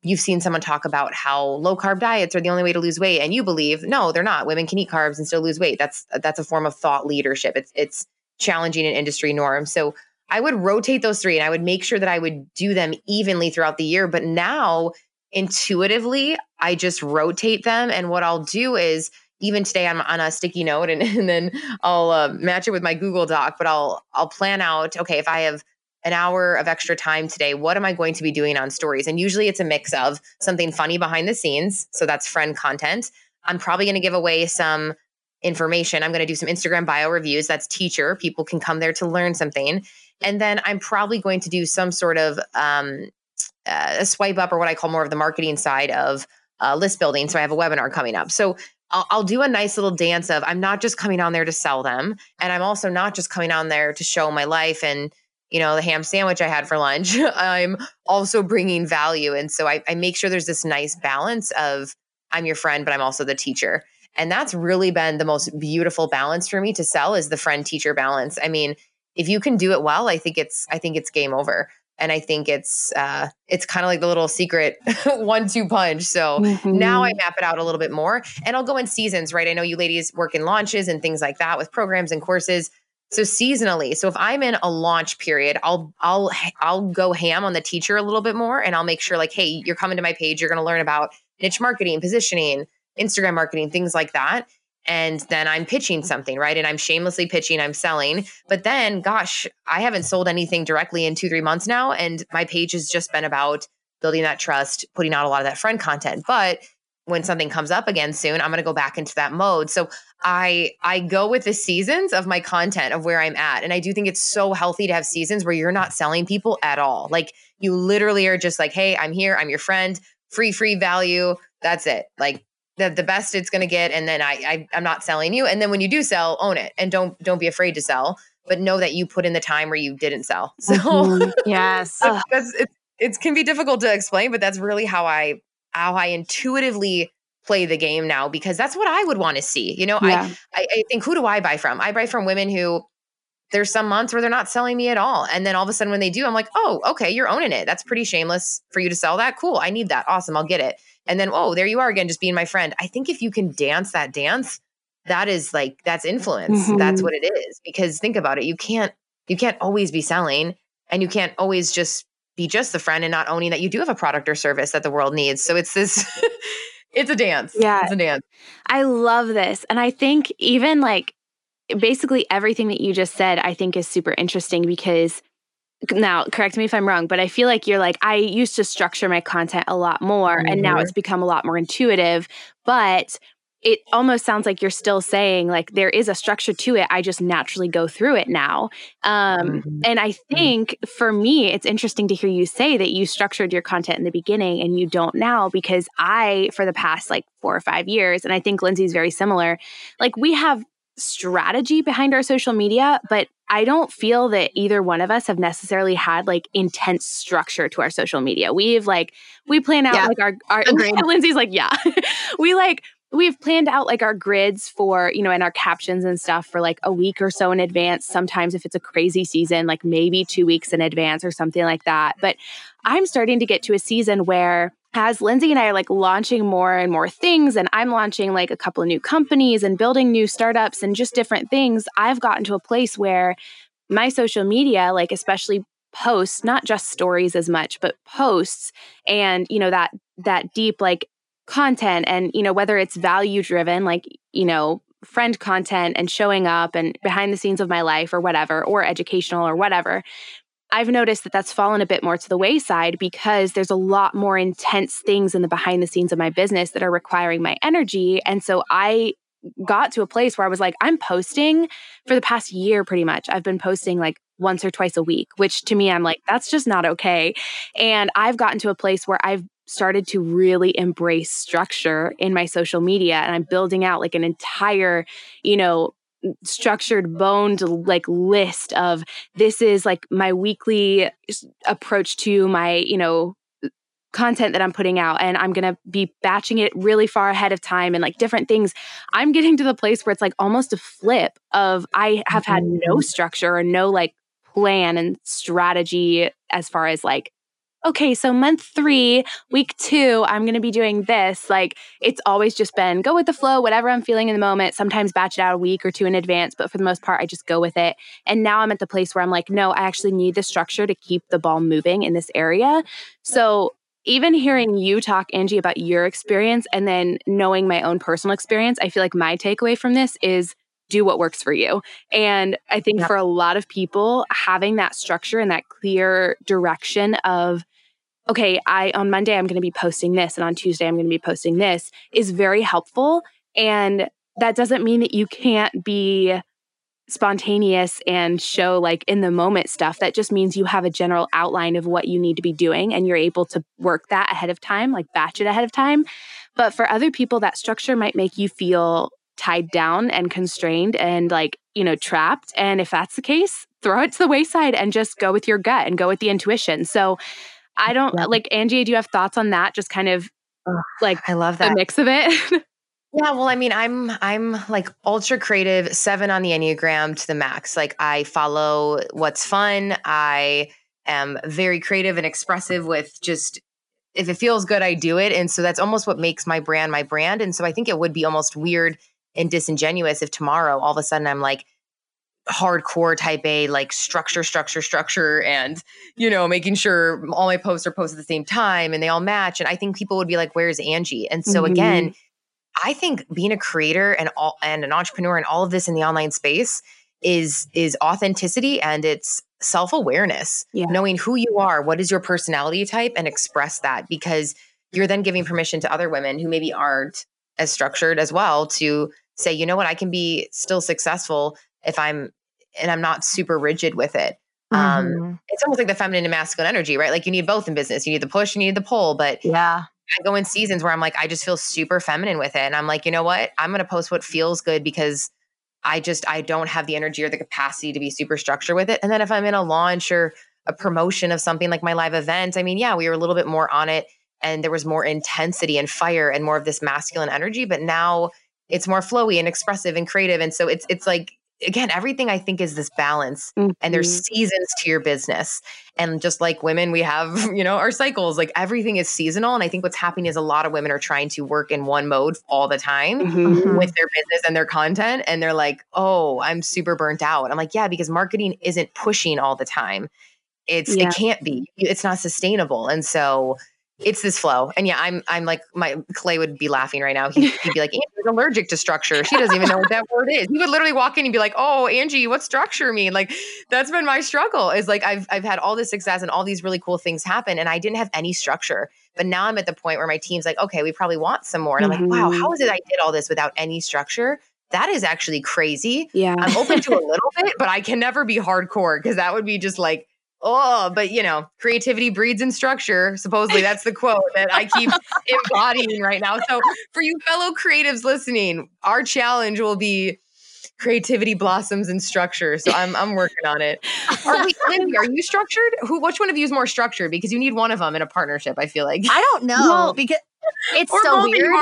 you've seen someone talk about how low carb diets are the only way to lose weight. And you believe, no, they're not. Women can eat carbs and still lose weight. That's a form of thought leadership. It's challenging an industry norm. So I would rotate those 3 and I would make sure that I would do them evenly throughout the year. But now intuitively, I just rotate them. And what I'll do is, even today I'm on a sticky note and then I'll match it with my Google Doc, but I'll plan out, okay, if I have an hour of extra time today. What am I going to be doing on stories? And usually it's a mix of something funny behind the scenes. So that's friend content. I'm probably going to give away some information. I'm going to do some Instagram bio reviews. That's teacher. People can come there to learn something. And then I'm probably going to do some sort of a swipe up, or what I call more of the marketing side of list building. So I have a webinar coming up. So I'll do a nice little dance of, I'm not just coming on there to sell them. And I'm also not just coming on there to show my life and, you know, the ham sandwich I had for lunch. I'm also bringing value. And so I make sure there's this nice balance of, I'm your friend, but I'm also the teacher. And that's really been the most beautiful balance for me to sell, is the friend teacher balance. I mean, if you can do it well, I think it's game over. And I think it's kind of like the little secret 1-2 punch. So now I map it out a little bit more, and I'll go in seasons, right? I know you ladies work in launches and things like that with programs and courses. So seasonally, so if I'm in a launch period, I'll go ham on the teacher a little bit more, and I'll make sure like, hey, you're coming to my page, you're going to learn about niche marketing, positioning, Instagram marketing, things like that. And then I'm pitching something, right? And I'm shamelessly pitching, I'm selling. But then, gosh, I haven't sold anything directly in 2-3 months now. And my page has just been about building that trust, putting out a lot of that friend content. But when something comes up again soon, I'm going to go back into that mode. So I go with the seasons of my content, of where I'm at. And I do think it's so healthy to have seasons where you're not selling people at all. Like, you literally are just like, hey, I'm here, I'm your friend, free value. That's it. Like, the best it's going to get. And then I'm not selling you. And then when you do sell, own it, and don't be afraid to sell, but know that you put in the time where you didn't sell. So yes, it can be difficult to explain, but that's really how I intuitively play the game now, because that's what I would want to see. You know, yeah. I think, who do I buy from? I buy from women who, there's some months where they're not selling me at all. And then all of a sudden when they do, I'm like, oh, okay, you're owning it. That's pretty shameless for you to sell that. Cool. I need that. Awesome. I'll get it. And then, oh, there you are again, just being my friend. I think if you can dance that dance, that is like, that's influence. Mm-hmm. That's what it is. Because think about it. You can't always be selling, and you can't always just be just the friend and not owning that you do have a product or service that the world needs. So it's this, it's a dance. Yeah. It's a dance. I love this. And I think even like, basically everything that you just said, I think is super interesting, because now, correct me if I'm wrong, but I feel like you're like, I used to structure my content a lot more, and now it's become a lot more intuitive, but it almost sounds like you're still saying like, there is a structure to it. I just naturally go through it now. And I think for me, it's interesting to hear you say that you structured your content in the beginning and you don't now, because for the past like 4 or 5 years, and I think Lindsay's very similar, like we have strategy behind our social media, but I don't feel that either one of us have necessarily had like intense structure to our social media. We plan out like our Lindsay's like, yeah, we've planned out like our grids for, you know, and our captions and stuff for like a week or so in advance. Sometimes if it's a crazy season, like maybe 2 weeks in advance or something like that. But I'm starting to get to a season where, as Lindsay and I are like launching more and more things, and I'm launching like a couple of new companies and building new startups and just different things, I've gotten to a place where my social media, like especially posts, not just stories as much, but posts, and, you know, that deep like content, and, you know, whether it's value driven, like, you know, friend content and showing up and behind the scenes of my life or whatever, or educational or whatever, I've noticed that that's fallen a bit more to the wayside, because there's a lot more intense things in the behind the scenes of my business that are requiring my energy. And so I got to a place where I was like, I'm posting for the past year, pretty much. I've been posting like once or twice a week, which to me, I'm like, that's just not okay. And I've gotten to a place where I've started to really embrace structure in my social media. And I'm building out like an entire, you know, structured, boned like list of, this is like my weekly approach to my, you know, content that I'm putting out, and I'm going to be batching it really far ahead of time and like different things. I'm getting to the place where it's like almost a flip of, I have had no structure or no like plan and strategy as far as like, okay, so month 3, week 2, I'm going to be doing this. Like, it's always just been go with the flow, whatever I'm feeling in the moment, sometimes batch it out a week or 2 in advance. But for the most part, I just go with it. And now I'm at the place where I'm like, no, I actually need the structure to keep the ball moving in this area. So even hearing you talk, Angie, about your experience and then knowing my own personal experience, I feel like my takeaway from this is do what works for you. And I think for a lot of people, having that structure and that clear direction of, okay, on Monday, I'm going to be posting this, and on Tuesday, I'm going to be posting this, is very helpful. And that doesn't mean that you can't be spontaneous and show like in the moment stuff. That just means you have a general outline of what you need to be doing, and you're able to work that ahead of time, like batch it ahead of time. But for other people, that structure might make you feel tied down and constrained and like, you know, trapped. And if that's the case, throw it to the wayside and just go with your gut and go with the intuition. So I don't like, Angie, do you have thoughts on that? Just kind of like, I love that, the mix of it. Yeah. Well, I mean, I'm like ultra creative, 7 on the Enneagram to the max. Like I follow what's fun. I am very creative and expressive with just, if it feels good, I do it. And so that's almost what makes my brand, my brand. And so I think it would be almost weird and disingenuous if tomorrow all of a sudden I'm like hardcore type A, like structure. And, you know, making sure all my posts are posted at the same time and they all match. And I think people would be like, where's Angie? And so again, I think being a creator and an entrepreneur and all of this in the online space is authenticity, and it's self-awareness, knowing who you are, what is your personality type, and express that, because you're then giving permission to other women who maybe aren't as structured as well to say, you know what, I can be still successful if I'm not super rigid with it. It's almost like the feminine and masculine energy, right? Like you need both in business. You need the push, you need the pull, but I go in seasons where I'm like, I just feel super feminine with it. And I'm like, you know what? I'm going to post what feels good because I don't have the energy or the capacity to be super structured with it. And then if I'm in a launch or a promotion of something like my live event, I mean, yeah, we were a little bit more on it and there was more intensity and fire and more of this masculine energy, but now it's more flowy and expressive and creative. And so it's like, again, everything I think is this balance, and there's seasons to your business. And just like women, we have, you know, our cycles, like everything is seasonal. And I think what's happening is a lot of women are trying to work in one mode all the time with their business and their content. And they're like, oh, I'm super burnt out. I'm like, yeah, because marketing isn't pushing all the time. It can't be, it's not sustainable. And so it's this flow. And yeah, I'm like, my Clay would be laughing right now. He'd be like, Angie's allergic to structure. She doesn't even know what that word is. He would literally walk in and be like, oh, Angie, what's structure mean? Like, that's been my struggle, is like, I've had all this success and all these really cool things happen, and I didn't have any structure. But now I'm at the point where my team's like, okay, we probably want some more. And I'm like, wow, how is it I did all this without any structure? That is actually crazy. Yeah. I'm open to a little bit, but I can never be hardcore, because that would be just like, oh, but you know, creativity breeds in structure. Supposedly that's the quote that I keep embodying right now. So for you fellow creatives listening, our challenge will be creativity blossoms in structure. So I'm working on it. Lindsay, are you structured? Which one of you is more structured? Because you need one of them in a partnership, I feel like. I don't know. Well, because it's so weird.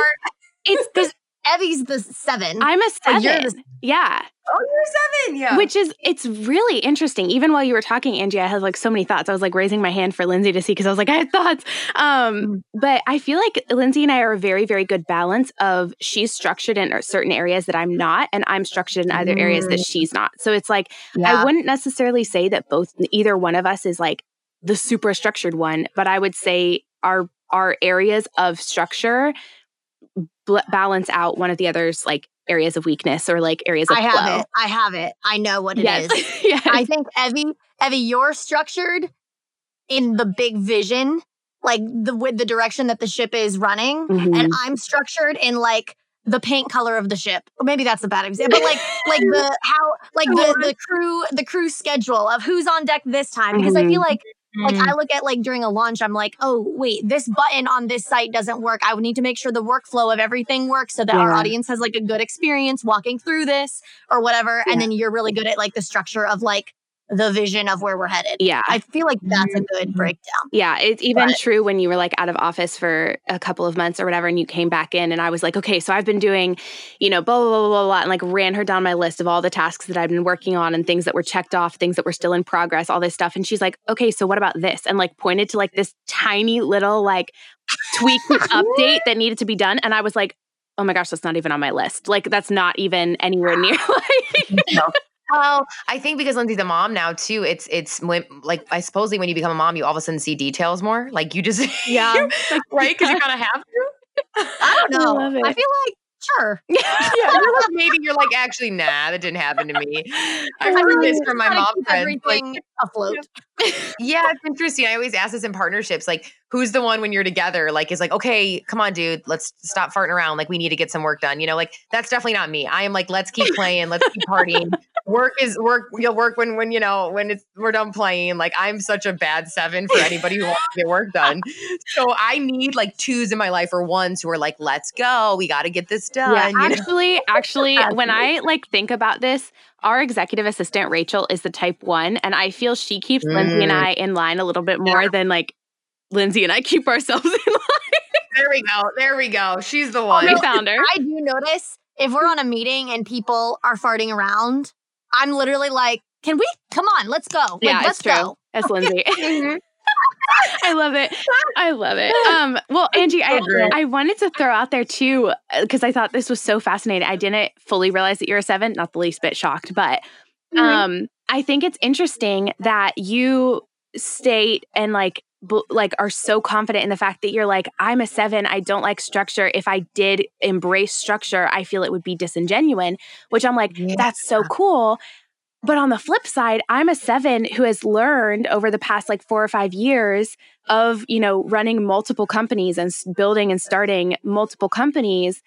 It's this. Evie's the 7. I'm a 7. You're the 7. Yeah. Oh, you're 7. Yeah. Which is, it's really interesting. Even while you were talking, Angie, I had like so many thoughts. I was like raising my hand for Lindsay to see, because I was like, I had thoughts. But I feel like Lindsay and I are a very, very good balance of, she's structured in certain areas that I'm not, and I'm structured in other areas that she's not. So it's like, I wouldn't necessarily say that either one of us is like the super structured one, but I would say our areas of structure balance out one of the other's like areas of weakness or like areas of flow. I have it. I know what it is. I think Evie, you're structured in the big vision, like with the direction that the ship is running. And I'm structured in like the paint color of the ship. Or maybe that's a bad example. But like the how, like the crew schedule of who's on deck this time. Because I feel like, I look at like during a launch, I'm like, oh, wait, this button on this site doesn't work. I would need to make sure the workflow of everything works so that our audience has like a good experience walking through this or whatever. And then you're really good at like the structure of like the vision of where we're headed. Yeah. I feel like that's a good breakdown. Yeah. It's even true when you were like out of office for a couple of months or whatever, and you came back in, and I was like, okay, so I've been doing, you know, blah, blah, blah, blah, blah, and like ran her down my list of all the tasks that I've been working on and things that were checked off, things that were still in progress, all this stuff. And she's like, okay, so what about this? And like pointed to like this tiny little like tweak update that needed to be done. And I was like, oh my gosh, that's not even on my list. Like that's not even anywhere near like... No. Well, I think because Lindsay's a mom now too, it's when, like, I suppose when you become a mom, you all of a sudden see details more. Like you just, right? Because you kind of have to. I don't know. I feel like, sure. Yeah, you're like, maybe you're like, actually, nah, that didn't happen to me. I heard this from my mom friends. Everything like, afloat. Yeah, it's interesting. I always ask this in partnerships, like, who's the one when you're together, like, is like, okay, come on, dude, let's stop farting around. Like, we need to get some work done. You know, like, that's definitely not me. I am like, let's keep playing. Let's keep partying. Work is work. You'll work when, you know, when it's, we're done playing. Like, I'm such a bad seven for anybody who wants to get work done. So I need like twos in my life or ones who are like, let's go. We got to get this done. Yeah, actually, when I like think about this, our executive assistant, Rachel, is the type one. And I feel she keeps Lindsay and I in line a little bit more than like Lindsay and I keep ourselves in line. There we go. There we go. She's the one. We found her. I do notice if we're on a meeting and people are farting around, I'm literally like, can we? Come on, let's go. Like, yeah, let's go. That's Lindsay. Mm-hmm. I love it. I love it. Well, Angie, I wanted to throw out there too, because I thought this was so fascinating. I didn't fully realize that you're a seven, not the least bit shocked, but I think it's interesting that you state and like are so confident in the fact that you're like, I'm a seven. I don't like structure. If I did embrace structure, I feel it would be disingenuous, which I'm like, that's so cool. But on the flip side, I'm a seven who has learned over the past like 4 or 5 years of, you know, running multiple companies and building and starting multiple companies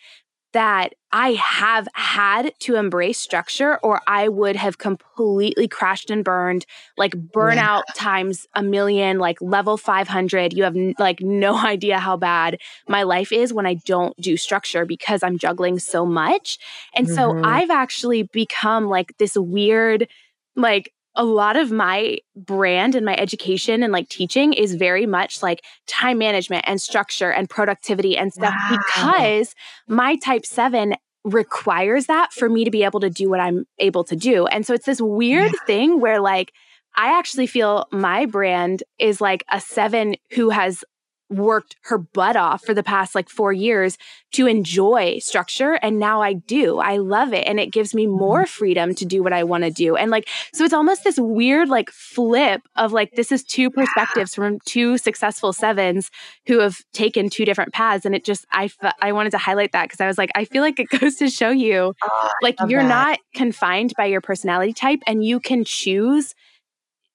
that I have had to embrace structure or I would have completely crashed and burned, like burnout times a million, like level 500. You have like no idea how bad my life is when I don't do structure because I'm juggling so much. And so I've actually become like this weird, like a lot of my brand and my education and like teaching is very much like time management and structure and productivity and stuff because my type seven requires that for me to be able to do what I'm able to do. And so it's this weird thing where like, I actually feel my brand is like a seven who has worked her butt off for the past like 4 years to enjoy structure. And now I do. I love it. And it gives me more freedom to do what I want to do. And like, so it's almost this weird like flip of like, this is two perspectives from two successful sevens who have taken two different paths. And it just, I wanted to highlight that because I was like, I feel like it goes to show you like you're not confined by your personality type and you can choose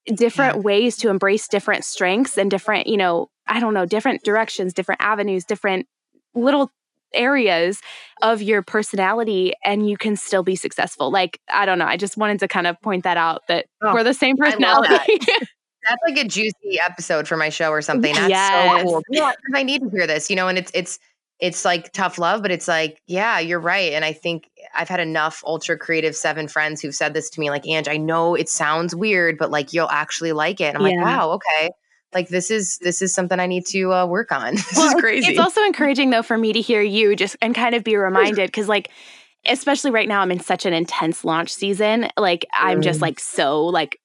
different ways to embrace different strengths and different, you know, I don't know, different directions, different avenues, different little areas of your personality, and you can still be successful. Like, I don't know. I just wanted to kind of point that out that we're the same personality. That's like a juicy episode for my show or something. That's so cool. Yeah, I need to hear this, you know, and it's like tough love, but it's like, yeah, you're right. And I think I've had enough ultra creative seven friends who've said this to me, like, Ange, I know it sounds weird, but like, you'll actually like it. And I'm like, wow, okay. Like, this is something I need to work on. This is crazy. It's also encouraging though, for me to hear you just and kind of be reminded. Cause like, especially right now I'm in such an intense launch season. Like I'm just like, so like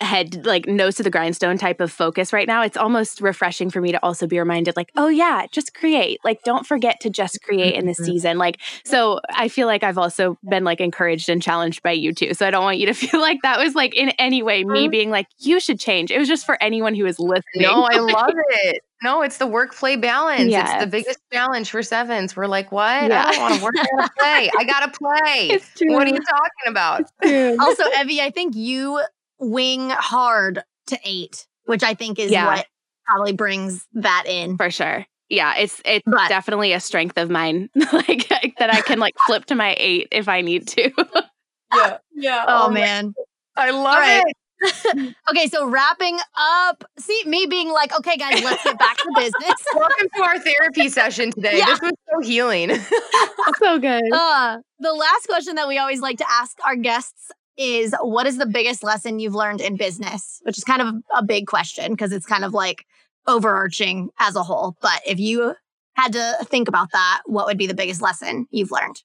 head, like nose to the grindstone type of focus right now. It's almost refreshing for me to also be reminded like, oh yeah, just create, like, don't forget to just create in this season. Like, so I feel like I've also been like encouraged and challenged by you too. So I don't want you to feel like that was like in any way me being like, you should change. It was just for anyone who is listening. No, I love it. No, it's the work-play balance. Yes. It's the biggest challenge for sevens. We're like, what? Yeah. I don't want to work. I gotta play. I got to play. It's true. What are you talking about? Also, Evie, I think you wing hard to eight, which I think is what probably brings that in for sure. Yeah, it's definitely a strength of mine, like that I can like flip to my eight if I need to. Yeah. Oh man, I love it. Okay, so wrapping up, see me being like, okay, guys, let's get back to business. Welcome to our therapy session today. Yeah. This was so healing. So good. The last question that we always like to ask our guests is what is the biggest lesson you've learned in business? Which is kind of a big question because it's kind of like overarching as a whole. But if you had to think about that, what would be the biggest lesson you've learned?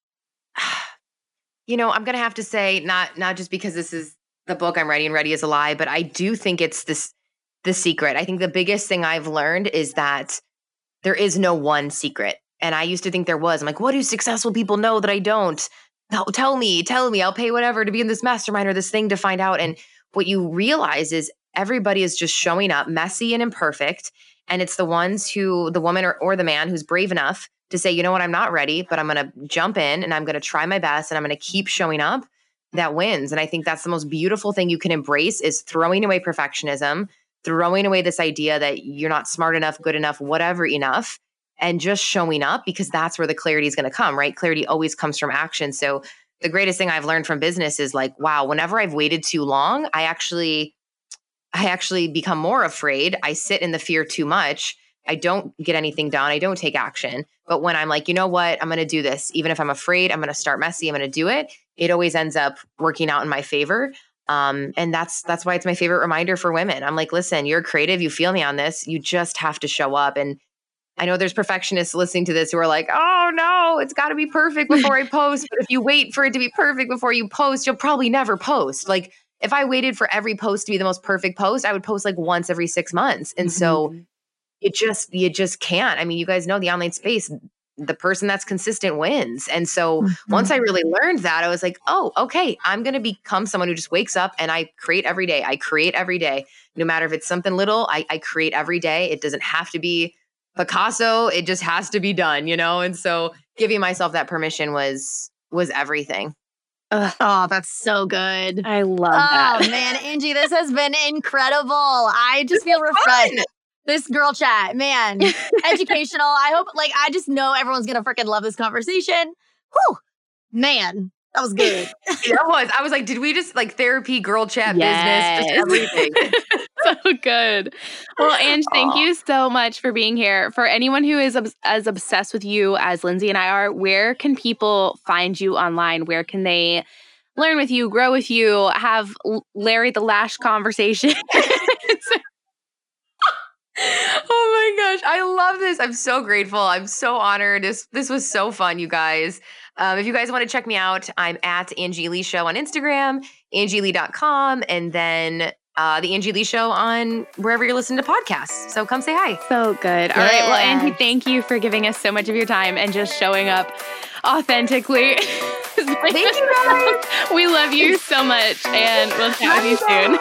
You know, I'm going to have to say not just because this is the book I'm writing, Ready Is A Lie, but I do think it's the secret. I think the biggest thing I've learned is that there is no one secret. And I used to think there was. I'm like, what do successful people know that I don't? No, tell me, I'll pay whatever to be in this mastermind or this thing to find out. And what you realize is everybody is just showing up messy and imperfect. And it's the woman or the man who's brave enough to say, you know what, I'm not ready, but I'm going to jump in and I'm going to try my best and I'm going to keep showing up, that wins. And I think that's the most beautiful thing you can embrace, is throwing away perfectionism, throwing away this idea that you're not smart enough, good enough, whatever enough, and just showing up, because that's where the clarity is going to come, right? Clarity always comes from action. So the greatest thing I've learned from business is like, wow, whenever I've waited too long, I actually become more afraid. I sit in the fear too much. I don't get anything done. I don't take action. But when I'm like, you know what, I'm going to do this. Even if I'm afraid, I'm going to start messy. I'm going to do it. It always ends up working out in my favor. And that's why it's my favorite reminder for women. I'm like, listen, you're creative. You feel me on this. You just have to show up. And I know there's perfectionists listening to this who are like, oh no, it's got to be perfect before I post. But if you wait for it to be perfect before you post, you'll probably never post. Like, if I waited for every post to be the most perfect post, I would post like once every 6 months. And so you just can't. I mean, you guys know the online space, the person that's consistent wins. And so once I really learned that, I was like, oh, okay, I'm going to become someone who just wakes up and I create every day. I create every day. No matter if it's something little, I create every day. It doesn't have to be Picasso. It just has to be done, you know? And so giving myself that permission was everything. Ugh. Oh, that's so good. I love that. Oh, man, Angie, this has been incredible. I just feel refreshed. Fun. This girl chat, man, educational. I hope, like, I just know everyone's going to freaking love this conversation. Whew, man, that was good. That was. I was like, did we just, like, therapy, girl chat, business, just everything. So good. Well, Ange, thank you so much for being here. For anyone who is as obsessed with you as Lindsay and I are, where can people find you online? Where can they learn with you, grow with you, have Larry the Lash conversation? Oh my gosh. I love this. I'm so grateful. I'm so honored. This was so fun, you guys. If you guys want to check me out, I'm at Angie Lee Show on Instagram, angielee.com, and then The Angie Lee Show on wherever you're listening to podcasts. So come say hi. So good. All right. Well, Angie, thank you for giving us so much of your time and just showing up authentically. Thank you, guys. We love you so much, and we'll chat with you soon.